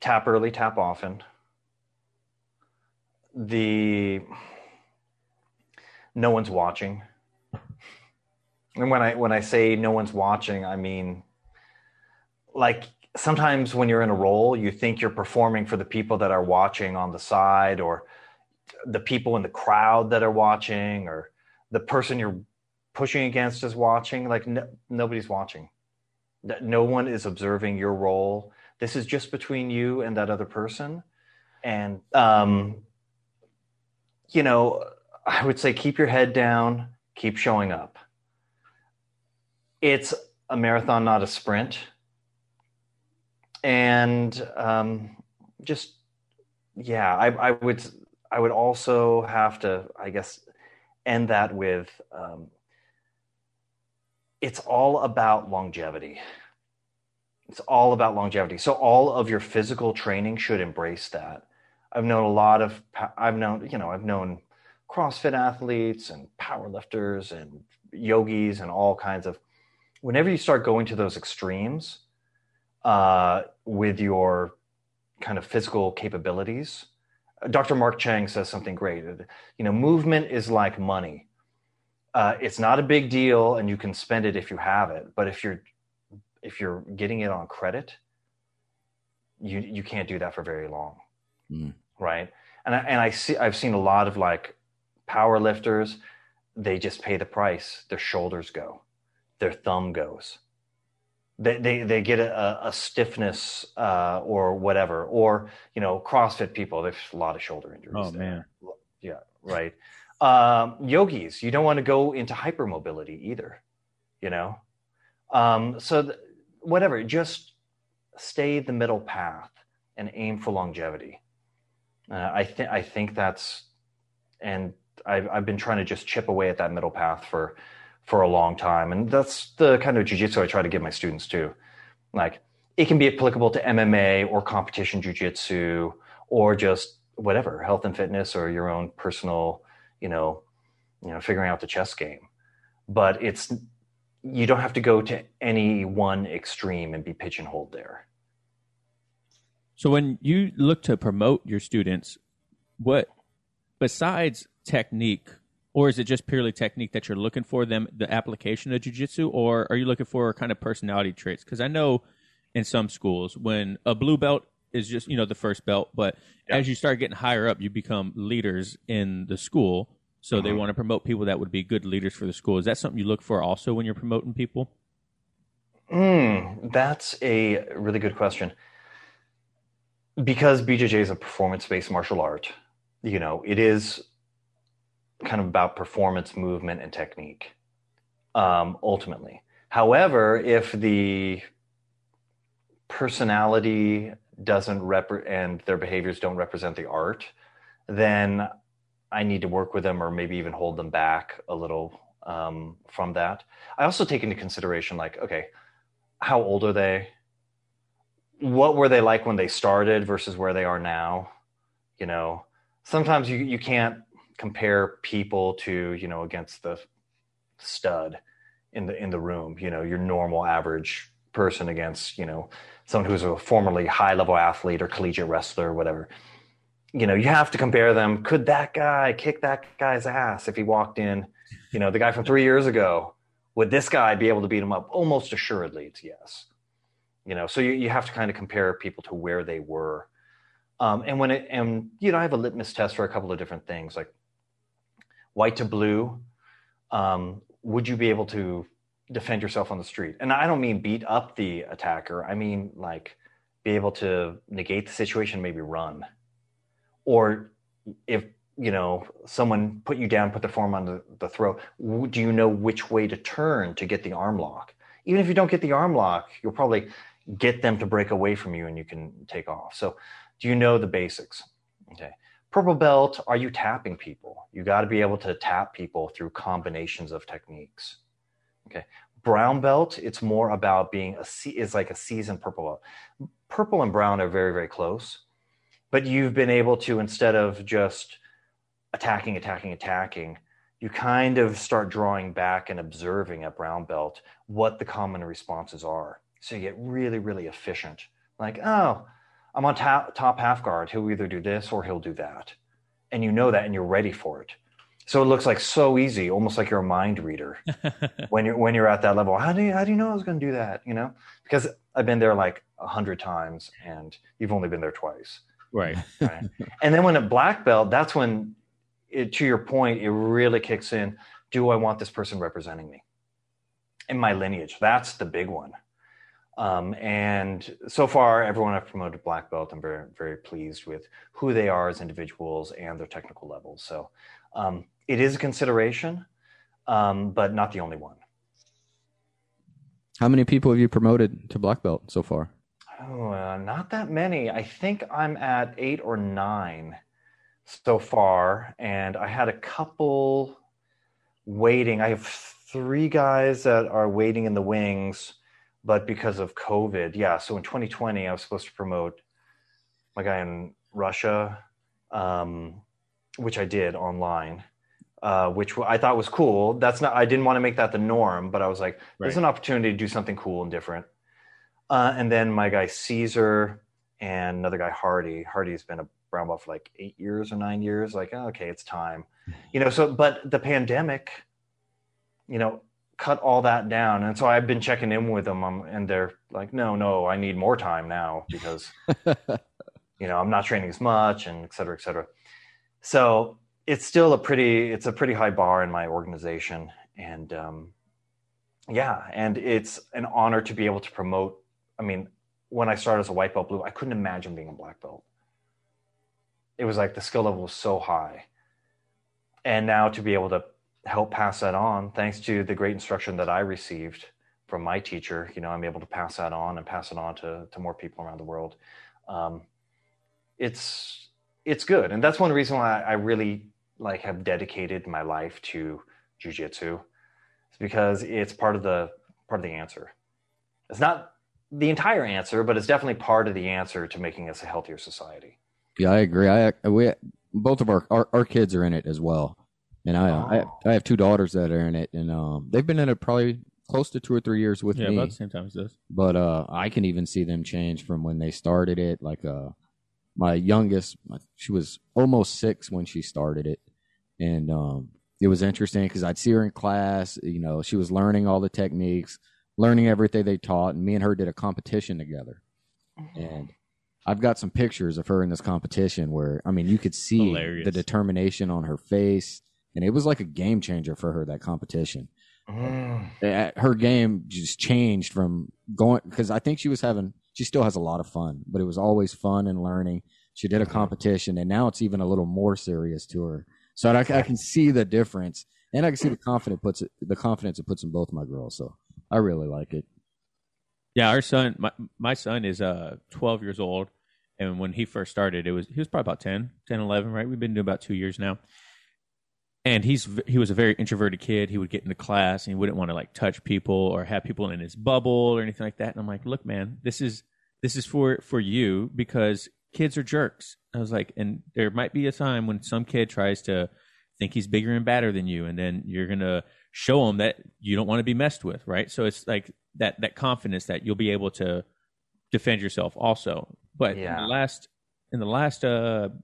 tap early, tap often. No one's watching. And when I say no one's watching, I mean, like, sometimes when you're in a role, you think you're performing for the people that are watching on the side, or the people in the crowd that are watching, or the person you're pushing against is watching. Like, nobody's watching. No one is observing your role. This is just between you and that other person. And, you know, I would say keep your head down, keep showing up. It's a marathon, not a sprint. And I would also have to, I guess, end that with it's all about longevity. It's all about longevity. So all of your physical training should embrace that. I've known CrossFit athletes and powerlifters and yogis and all kinds of, whenever you start going to those extremes with your kind of physical capabilities, Dr. Mark Chang says something great. You know, movement is like money. It's not a big deal and you can spend it if you have it, but if you're getting it on credit, you can't do that for very long. Mm. Right. I've seen a lot of like power lifters. They just pay the price. Their shoulders go, their thumb goes, they get a stiffness, or whatever, or, you know, CrossFit people, there's a lot of shoulder injuries. Oh man. Yeah. Right. Yogis, you don't want to go into hypermobility either, you know? Whatever, just stay the middle path and aim for longevity. I think that's, and I've been trying to just chip away at that middle path for a long time. And that's the kind of jiu-jitsu I try to give my students too. Like, it can be applicable to MMA or competition jiu-jitsu or just whatever, health and fitness or your own personal, you know, figuring out the chess game. But you don't have to go to any one extreme and be pigeonholed there. So when you look to promote your students, what besides technique, or is it just purely technique that you're looking for them, the application of jiu-jitsu, or are you looking for kind of personality traits? Because I know in some schools when a blue belt is just, you know, the first belt, but as you start getting higher up, you become leaders in the school. So they want to promote people that would be good leaders for the school. Is that something you look for also when you're promoting people? That's a really good question. Because BJJ is a performance-based martial art, you know, it is kind of about performance, movement, and technique, ultimately. However, if the personality doesn't and their behaviors don't represent the art, then I need to work with them or maybe even hold them back a little from that. I also take into consideration, like, okay, how old are they? What were they like when they started versus where they are now? You know, sometimes you can't compare people to, you know, against the stud in the room, you know, your normal average person against, you know, someone who's a formerly high-level athlete or collegiate wrestler or whatever. You know, you have to compare them. Could that guy kick that guy's ass if he walked in? You know, the guy from 3 years ago, would this guy be able to beat him up? Almost assuredly, it's yes. You know, so you have to kind of compare people to where they were. And you know, I have a litmus test for a couple of different things, like white to blue. Would you be able to defend yourself on the street? And I don't mean beat up the attacker. I mean, like, be able to negate the situation, maybe run. Or if, you know, someone put you down, put their forearm on the throat, do you know which way to turn to get the arm lock? Even if you don't get the arm lock, you'll probably get them to break away from you and you can take off. So do you know the basics? Okay. Purple belt, are you tapping people? You got to be able to tap people through combinations of techniques. Okay. Brown belt, it's more about being it's like a seasoned purple belt. Purple and brown are very, very close. But you've been able to, instead of just attacking, you kind of start drawing back and observing at brown belt what the common responses are. So you get really, really efficient. Like, oh, I'm on top half guard. He'll either do this or he'll do that. And you know that and you're ready for it. So it looks like so easy, almost like you're a mind reader when you're at that level. How do you know I was going to do that? You know, because I've been there like 100 times and you've only been there twice. Right. And then when a black belt, that's when, to your point, it really kicks in. Do I want this person representing me in my lineage? That's the big one. And so far, everyone I've promoted to black belt, I'm very, very pleased with who they are as individuals and their technical levels. So it is a consideration, but not the only one. How many people have you promoted to black belt so far? Not that many. I think I'm at 8 or 9 so far, and I had a couple waiting. I have 3 guys that are waiting in the wings, but because of COVID, so in 2020, I was supposed to promote my guy in Russia, which I did online, which I thought was cool. I didn't want to make that the norm, but I was like, there's an opportunity to do something cool and different. And then my guy Caesar and another guy Hardy. Hardy's been a brown belt for like 8 years or 9 years. Like, okay, it's time, you know. So, but the pandemic, you know, cut all that down. And so I've been checking in with them, and they're like, no, I need more time now because, you know, I'm not training as much, and et cetera, et cetera. So it's still a pretty high bar in my organization, and and it's an honor to be able to promote. I mean, when I started as a white belt, blue, I couldn't imagine being a black belt. It was like the skill level was so high. And now to be able to help pass that on, thanks to the great instruction that I received from my teacher, you know, I'm able to pass that on and pass it on to more people around the world. It's good. And that's one reason why I really like have dedicated my life to jiu-jitsu. It's because it's part of the answer. It's not the entire answer, but it's definitely part of the answer to making us a healthier society. Yeah, I agree. We both of our kids are in it as well, and I have 2 daughters that are in it, and they've been in it probably close to 2 or 3 years with me. Yeah, about the same time as this. But I can even see them change from when they started it. Like my youngest, she was almost 6 when she started it, and it was interesting because I'd see her in class. You know, she was learning all the techniques, learning everything they taught, and me and her did a competition together. And I've got some pictures of her in this competition where, I mean, you could see hilarious. The determination on her face, and it was like a game changer for her, that competition. Her game just changed from going, because I think she was having, she still has a lot of fun, but it was always fun and learning. She did a competition, and now it's even a little more serious to her. So I can see the difference, and I can see the confidence it puts in both my girls. So I really like it. Yeah, our son, my son is 12 years old, and when he first started, he was probably about 10, 11, right? We've been doing about 2 years now. And he was a very introverted kid. He would get into class and he wouldn't want to like touch people or have people in his bubble or anything like that. And I'm like, look, man, this is for you, because kids are jerks. I was like, and there might be a time when some kid tries to think he's bigger and badder than you, and then you're gonna show him that you don't want to be messed with, right? So it's like that confidence that you'll be able to defend yourself also. But yeah, in the last 2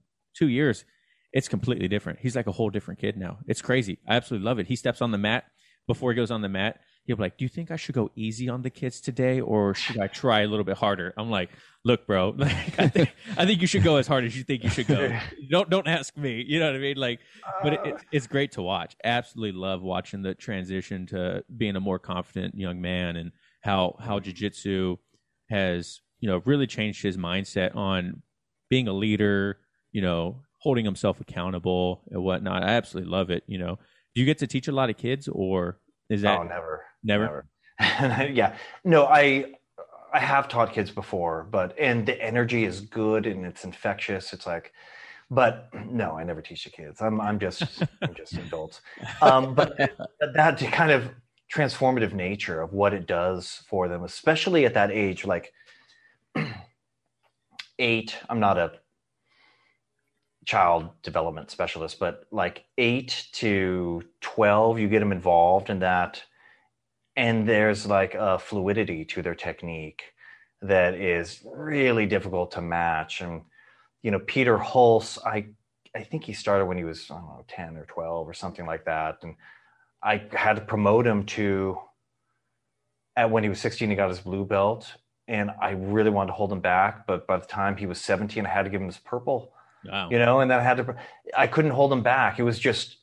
years, it's completely different. He's like a whole different kid now. It's crazy. I absolutely love it. He steps on the mat. Before he goes on the mat, he'll be like, do you think I should go easy on the kids today, or should I try a little bit harder? I'm like, look, bro, like, I think you should go as hard as you think you should go. Don't ask me. You know what I mean? Like, but it's great to watch. Absolutely love watching the transition to being a more confident young man, and how jiu-jitsu has, you know, really changed his mindset on being a leader, you know, holding himself accountable and whatnot. I absolutely love it. You know, do you get to teach a lot of kids, or is that? Oh, never. Yeah, no, I have taught kids before, and the energy is good and it's infectious. It's like, but no, I never teach the kids. I'm just adults. But that kind of transformative nature of what it does for them, especially at that age, like 8, I'm not a child development specialist, but like 8 to 12, you get them involved in that, and there's like a fluidity to their technique that is really difficult to match. And you know, Peter Hulse, I think he started when he was, I don't know, 10 or 12 or something like that, and I had to promote him to, at when he was 16 he got his blue belt, and I really wanted to hold him back, but by the time he was 17 I had to give him his purple. Wow. You know, and then I couldn't hold him back. It was just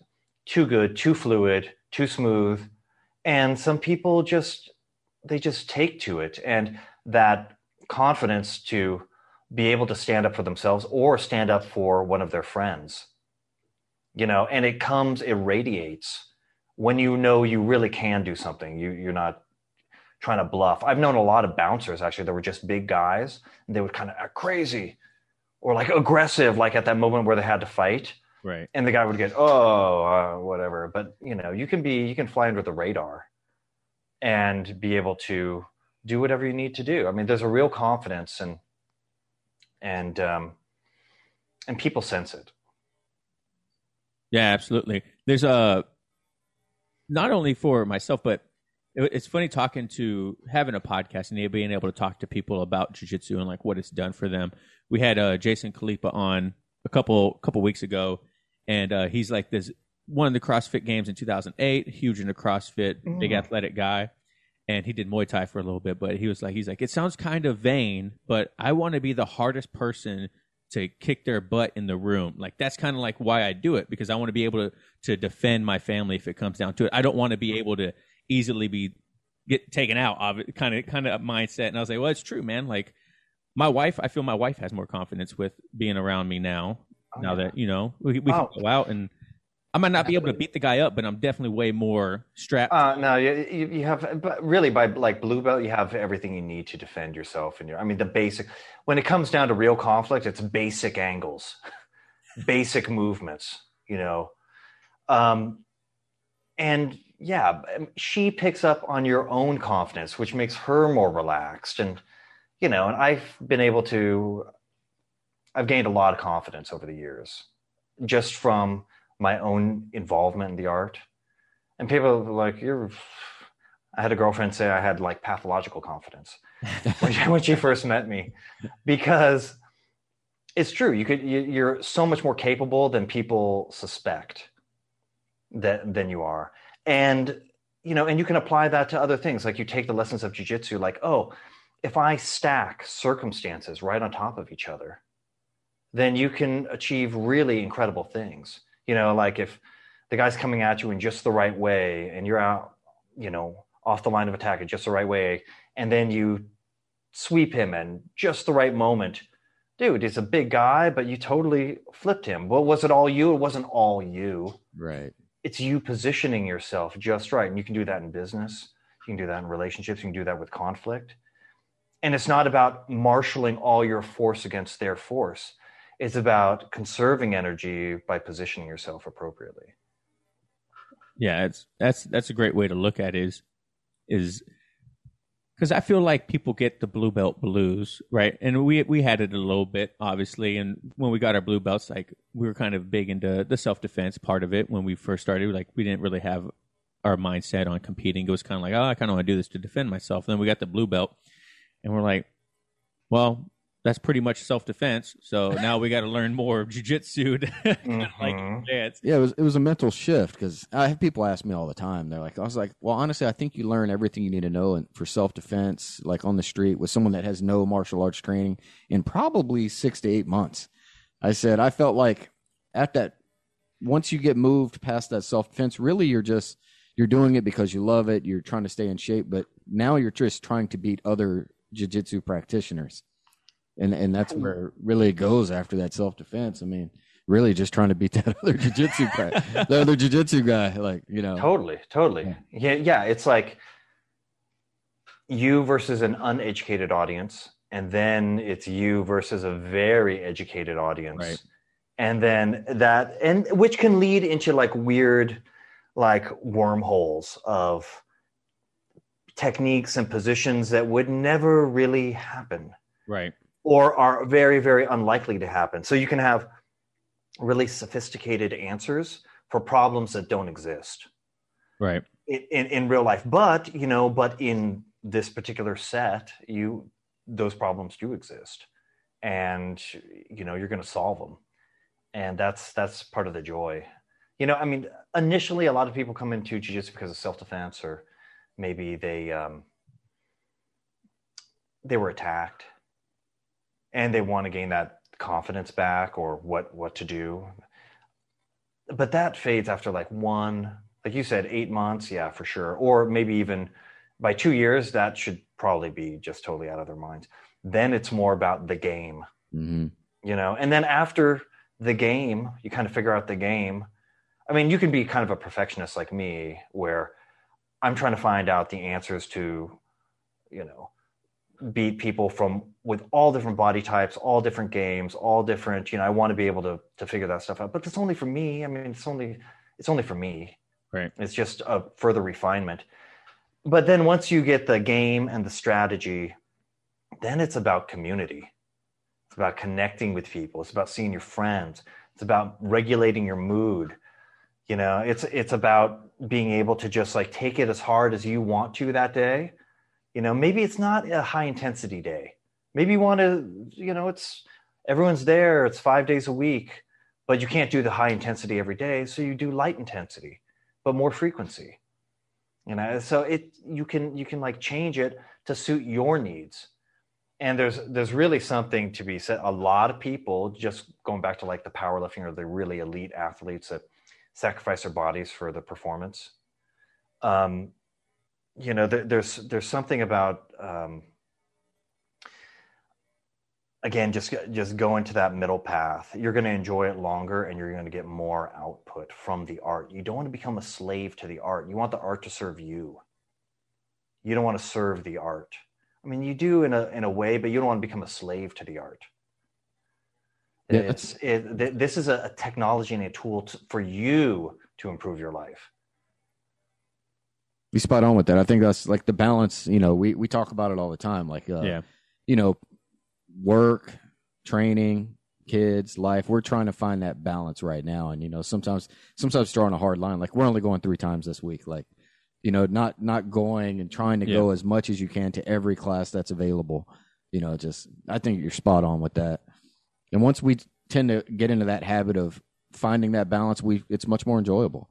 too good, too fluid, too smooth. And some people just take to it. And that confidence to be able to stand up for themselves or stand up for one of their friends, you know, and it radiates when you know you really can do something. You're not trying to bluff. I've known a lot of bouncers, actually, that were just big guys, and they would kind of act crazy or like aggressive, like at that moment where they had to fight. Right. And the guy would get, whatever. But you know, you can fly under the radar and be able to do whatever you need to do. I mean, there's a real confidence, and people sense it. Yeah, absolutely. There's not only for myself, but it's funny having a podcast and being able to talk to people about jiu-jitsu and like what it's done for them. We had Jason Kalipa on a couple weeks ago, and he's like this won the CrossFit Games in 2008, huge into CrossFit, big athletic guy, and he did Muay Thai for a little bit. But he was like, it sounds kind of vain, but I want to be the hardest person to kick their butt in the room. Like, that's kind of like why I do it, because I want to be able to defend my family if it comes down to it. I don't want to be able to easily get taken out of it, kind of mindset. And I was like, well, it's true, man. Like, I feel my wife has more confidence with being around me now. That, you know, we can go out, and I might not be able to beat the guy up, but I'm definitely way more strapped. No, you have, but really by like blue belt, you have everything you need to defend yourself. And the basic, when it comes down to real conflict, it's basic angles, basic movements, you know? And yeah, she picks up on your own confidence, which makes her more relaxed. And, you know, and I've gained a lot of confidence over the years just from my own involvement in the art. And people are like, I had a girlfriend say I had like pathological confidence when she first met me, because it's true. You're so much more capable than people suspect than you are. And, you know, and you can apply that to other things. Like, you take the lessons of jiu-jitsu, like, oh, if I stack circumstances right on top of each other, then you can achieve really incredible things. You know, like if the guy's coming at you in just the right way and you're out you know, off the line of attack in just the right way, and then you sweep him in just the right moment. Dude, he's a big guy, but you totally flipped him. Well, was it all you? It wasn't all you. Right. It's you positioning yourself just right. And you can do that in business. You can do that in relationships. You can do that with conflict. And it's not about marshaling all your force against their force. It's about conserving energy by positioning yourself appropriately. Yeah, that's a great way to look at it, is because I feel like people get the blue belt blues, right? And we had it a little bit, obviously. And when we got our blue belts, like, we were kind of big into the self-defense part of it when we first started. Like, we didn't really have our mindset on competing. It was kind of like, oh, I kind of want to do this to defend myself. And then we got the blue belt, and we're like, well, that's pretty much self-defense. So now we got to learn more of jiu-jitsu. Yeah, it was a mental shift, because I have people ask me all the time. They're like, I was like, well, honestly, I think you learn everything you need to know for self-defense, like on the street with someone that has no martial arts training in probably 6 to 8 months. I said, I felt like at that, once you get moved past that self-defense, really you're doing it because you love it. You're trying to stay in shape, but now you're just trying to beat other jiu-jitsu practitioners. And that's where it really goes after that self-defense. I mean, really just trying to beat that other jiu-jitsu guy, the other jiu-jitsu guy, like, you know. Totally. Yeah, it's like you versus an uneducated audience, and then it's you versus a very educated audience. Right. And then that, and which can lead into like weird, like wormholes of techniques and positions that would never really happen. Right. Or are very, very unlikely to happen. So you can have really sophisticated answers for problems that don't exist, right? In real life, but you know, but in this particular set, those problems do exist, and you know you're going to solve them, and that's part of the joy. You know, I mean, initially a lot of people come into jiu-jitsu because of self-defense, or maybe they were attacked. And they want to gain that confidence back, or what to do. But that fades after like one, like you said, 8 months. Yeah, for sure. Or maybe even by 2 years, that should probably be just totally out of their minds. Then it's more about the game, you know, and then after the game, you kind of figure out the game. I mean, you can be kind of a perfectionist like me, where I'm trying to find out the answers to, you know, beat people from with all different body types, all different games, all different, you know, I want to be able to figure that stuff out, but that's only for me. I mean, it's only for me, right? It's just a further refinement. But then once you get the game and the strategy, then it's about community. It's about connecting with people. It's about seeing your friends. It's about regulating your mood. You know, it's about being able to just like take it as hard as you want to that day. You know, maybe it's not a high intensity day. Maybe you want to, you know, it's everyone's there. It's 5 days a week, but you can't do the high intensity every day. So you do light intensity, but more frequency, you know, so you can like change it to suit your needs. And there's really something to be said. A lot of people, just going back to like the powerlifting or the really elite athletes that sacrifice their bodies for the performance, you know, there's something about, again, just go into that middle path. You're going to enjoy it longer, and you're going to get more output from the art. You don't want to become a slave to the art. You want the art to serve you. You don't want to serve the art. I mean, you do in a way, but you don't want to become a slave to the art. Yeah, this is a technology and a tool for you to improve your life. Be spot on with that. I think that's like the balance, you know, we talk about it all the time. Like, you know, work, training, kids, life, we're trying to find that balance right now. And, you know, sometimes drawing a hard line, like we're only going 3 times this week, like, you know, not going and trying to go as much as you can to every class that's available. You know, just, I think you're spot on with that. And once we tend to get into that habit of finding that balance, it's much more enjoyable.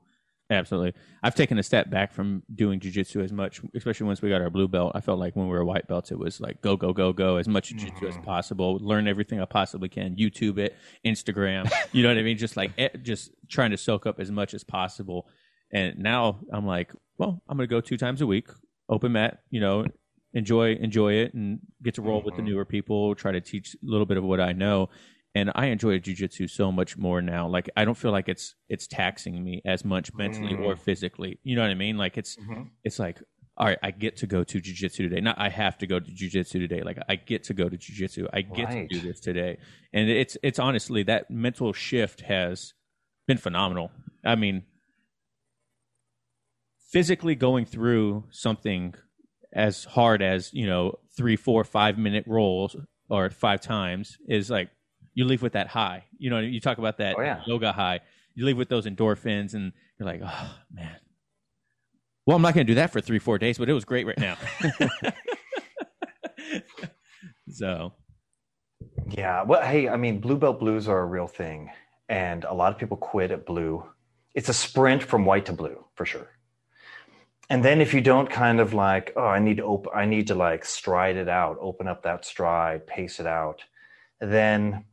Absolutely. I've taken a step back from doing jiu-jitsu as much, especially once we got our blue belt. I felt like when we were white belts, it was like, go, go, go, go, as much jiu-jitsu as possible, learn everything I possibly can, YouTube it, Instagram, you know what I mean? Just trying to soak up as much as possible. And now I'm like, well, I'm going to go 2 times a week, open mat, you know, enjoy it and get to roll with the newer people, try to teach a little bit of what I know. And I enjoy jiu-jitsu so much more now. Like, I don't feel like it's taxing me as much mentally or physically. You know what I mean? Like, it's like, all right, I get to go to jiu-jitsu today. Not I have to go to jiu-jitsu today. Like, I get to go to jiu-jitsu. I get to do this today. And it's honestly, that mental shift has been phenomenal. I mean, physically going through something as hard as, you know, 3, 4, 5 minute rolls or 5 times is like, you leave with that high. You know, you talk about that yoga high. You leave with those endorphins, and you're like, oh, man. Well, I'm not going to do that for 3-4 days, but it was great right now. So. Yeah. Well, hey, I mean, blue belt blues are a real thing, and a lot of people quit at blue. It's a sprint from white to blue, for sure. And then if you don't kind of like, oh, I need to like stride it out, open up that stride, pace it out, then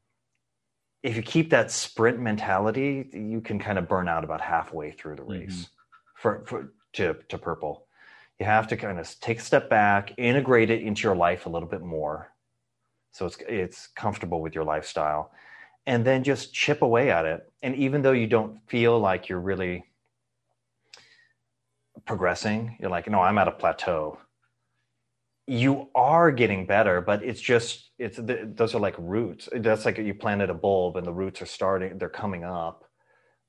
if you keep that sprint mentality, you can kind of burn out about halfway through the race for purple. You have to kind of take a step back, integrate it into your life a little bit more, so it's comfortable with your lifestyle, and then just chip away at it. And even though you don't feel like you're really progressing, you're like, no, I'm at a plateau. You are getting better, but those are like roots. That's like you planted a bulb and the roots are starting, they're coming up,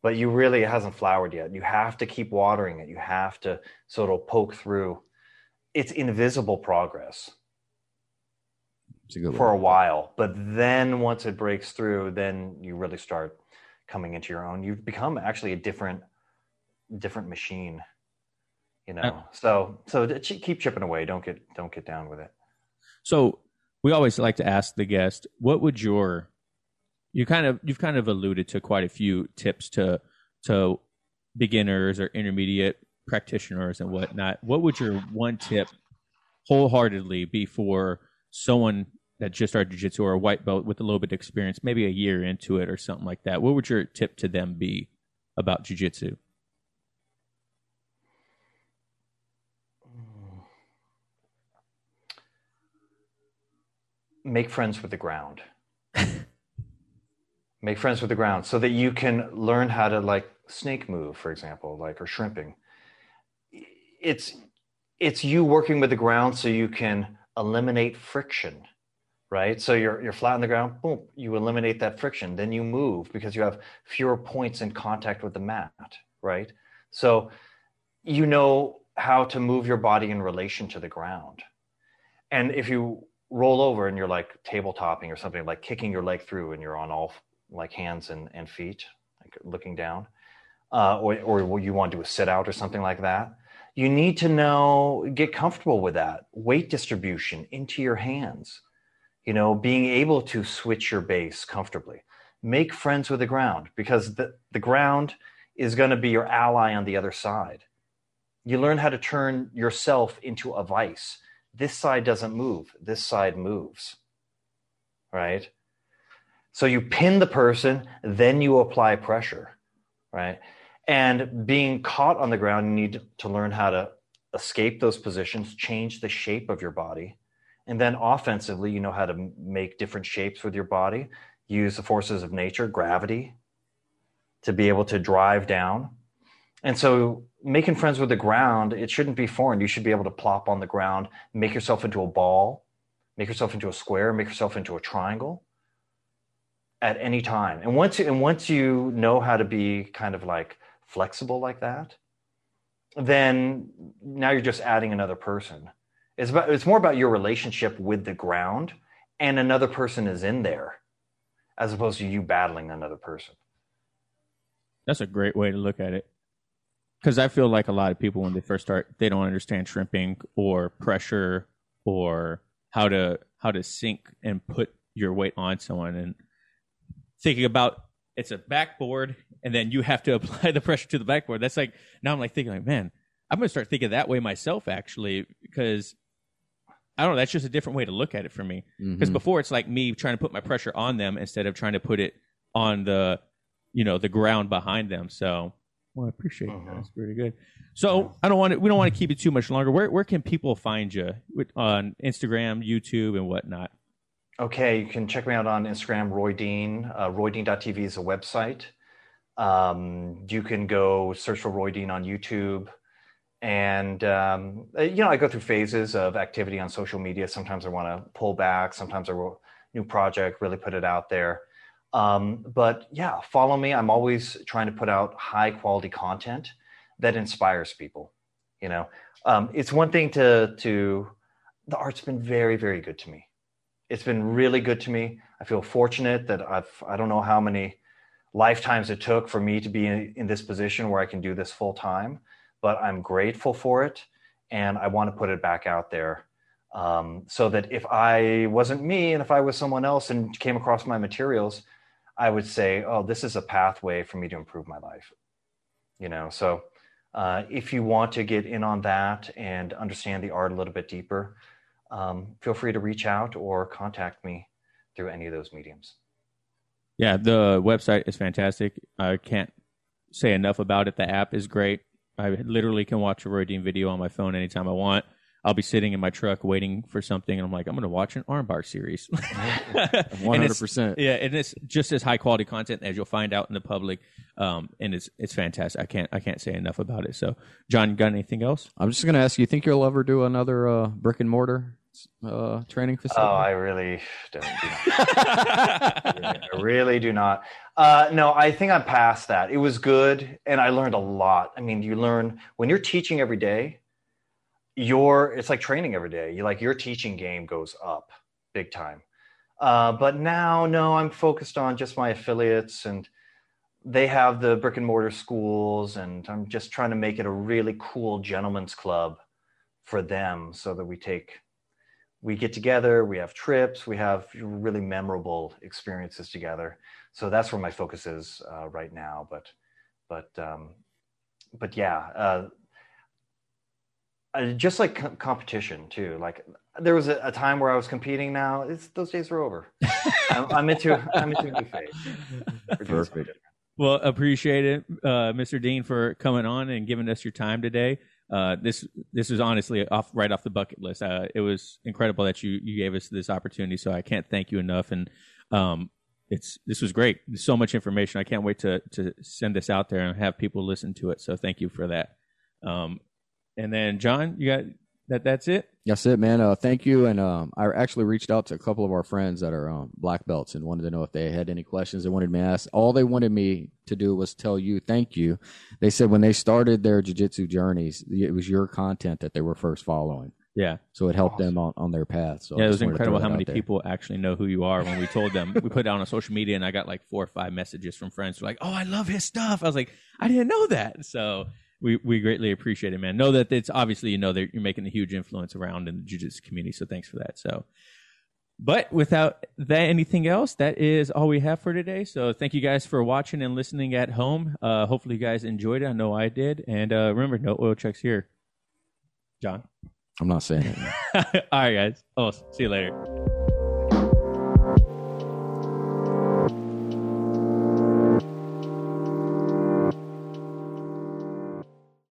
but it hasn't flowered yet. You have to keep watering it. You have to sort of poke through. It's invisible progress for a while, but then once it breaks through, then you really start coming into your own. You've become actually a different machine. You know, so keep chipping away. Don't get down with it. So we always like to ask the guest, what would you've kind of alluded to quite a few tips to beginners or intermediate practitioners and whatnot. What would your one tip wholeheartedly be for someone that just started jiu-jitsu or a white belt with a little bit of experience, maybe a year into it or something like that? What would your tip to them be about jiu-jitsu? Make friends with the ground. Make friends with the ground so that you can learn how to like snake move, for example, like, or shrimping. It's you working with the ground so you can eliminate friction, right? So you're flat on the ground, boom, you eliminate that friction. Then you move because you have fewer points in contact with the mat, right? So you know how to move your body in relation to the ground. And if you roll over and you're like table topping or something, like kicking your leg through and you're on all like hands and feet, like looking down, or what you want to do is sit out or something like that. You need to know, get comfortable with that weight distribution into your hands, you know, being able to switch your base comfortably. Make friends with the ground, because the ground is going to be your ally on the other side. You learn how to turn yourself into a vice. This side doesn't move. This side moves, right? So you pin the person, then you apply pressure, right? And being caught on the ground, you need to learn how to escape those positions, change the shape of your body. And then offensively, you know how to make different shapes with your body, use the forces of nature, gravity, to be able to drive down. And so making friends with the ground, it shouldn't be foreign. You should be able to plop on the ground, make yourself into a ball, make yourself into a square, make yourself into a triangle at any time. And once you know how to be kind of like flexible like that, then now you're just adding another person. It's more about your relationship with the ground, and another person is in there, as opposed to you battling another person. That's a great way to look at it. Because I feel like a lot of people, when they first start, they don't understand shrimping or pressure or how to sink and put your weight on someone. And thinking about it's a backboard, and then you have to apply the pressure to the backboard. That's like, now I'm like thinking like, man, I'm going to start thinking that way myself, actually, because I don't know. That's just a different way to look at it for me. Because before it's like me trying to put my pressure on them instead of trying to put it on the, you know, the ground behind them. So Well, I appreciate that. That's very good. So I don't want to, we don't want to keep it too much longer. Where can people find you on Instagram, YouTube, and whatnot? Okay, you can check me out on Instagram, Roy Dean. RoyDean.tv is a website. You can go search for Roy Dean on YouTube. And, you know, I go through phases of activity on social media. Sometimes I want to pull back. Sometimes I will new project, really put it out there. But yeah, follow me. I'm always trying to put out high quality content that inspires people. You know, it's one thing to the art's been very, very good to me. It's been really good to me. I feel fortunate that I don't know how many lifetimes it took for me to be in this position where I can do this full time, but I'm grateful for it. And I want to put it back out there. So that if I wasn't me and if I was someone else and came across my materials, I would say, oh, this is a pathway for me to improve my life. You know, so if you want to get in on that and understand the art a little bit deeper, feel free to reach out or contact me through any of those mediums. Yeah, the website is fantastic. I can't say enough about it. The app is great. I literally can watch a Roy Dean video on my phone anytime I want. I'll be sitting in my truck waiting for something, and I'm like, I'm going to watch an armbar series. 100%. Yeah, and it's just as high quality content as you'll find out in the public, and it's fantastic. I can't say enough about it. So, John, you got anything else? I'm just going to ask you, think you'll ever do another brick and mortar training facility? Oh, I really don't. I really do not. No, I think I'm past that. It was good, and I learned a lot. I mean, you learn when you're teaching every day. It's like training every day. Your teaching game goes up big time. But now, no, I'm focused on just my affiliates, and they have the brick and mortar schools, and I'm just trying to make it a really cool gentleman's club for them so that we get together, we have trips, we have really memorable experiences together. So that's where my focus is right now. But yeah, just like competition too. Like there was a time where I was competing. Now those days are over. I'm into a new phase. Perfect. Well, appreciate it, Mr. Dean, for coming on and giving us your time today. This is honestly right off the bucket list. It was incredible that you gave us this opportunity. So I can't thank you enough. And this was great. There's so much information. I can't wait to send this out there and have people listen to it. So thank you for that. And then, John, you got that? That's it? That's it, man. Thank you. And I actually reached out to a couple of our friends that are black belts and wanted to know if they had any questions they wanted me to ask. All they wanted me to do was tell you thank you. They said when they started their jiu-jitsu journeys, it was your content that they were first following. Yeah. So it helped them on their path. So yeah, it was incredible how many people actually know who you are when we told them. We put it out on social media, and I got like 4 or 5 messages from friends who were like, oh, I love his stuff. I was like, I didn't know that. So we greatly appreciate it, man. Know that it's obviously, that you're making a huge influence around in the jiu-jitsu community. So thanks for that. So, but without that, anything else, that is all we have for today. So thank you guys for watching and listening at home. Hopefully you guys enjoyed it. I know I did. And remember, no oil checks here. John? I'm not saying it. All right, guys. Oh, see you later.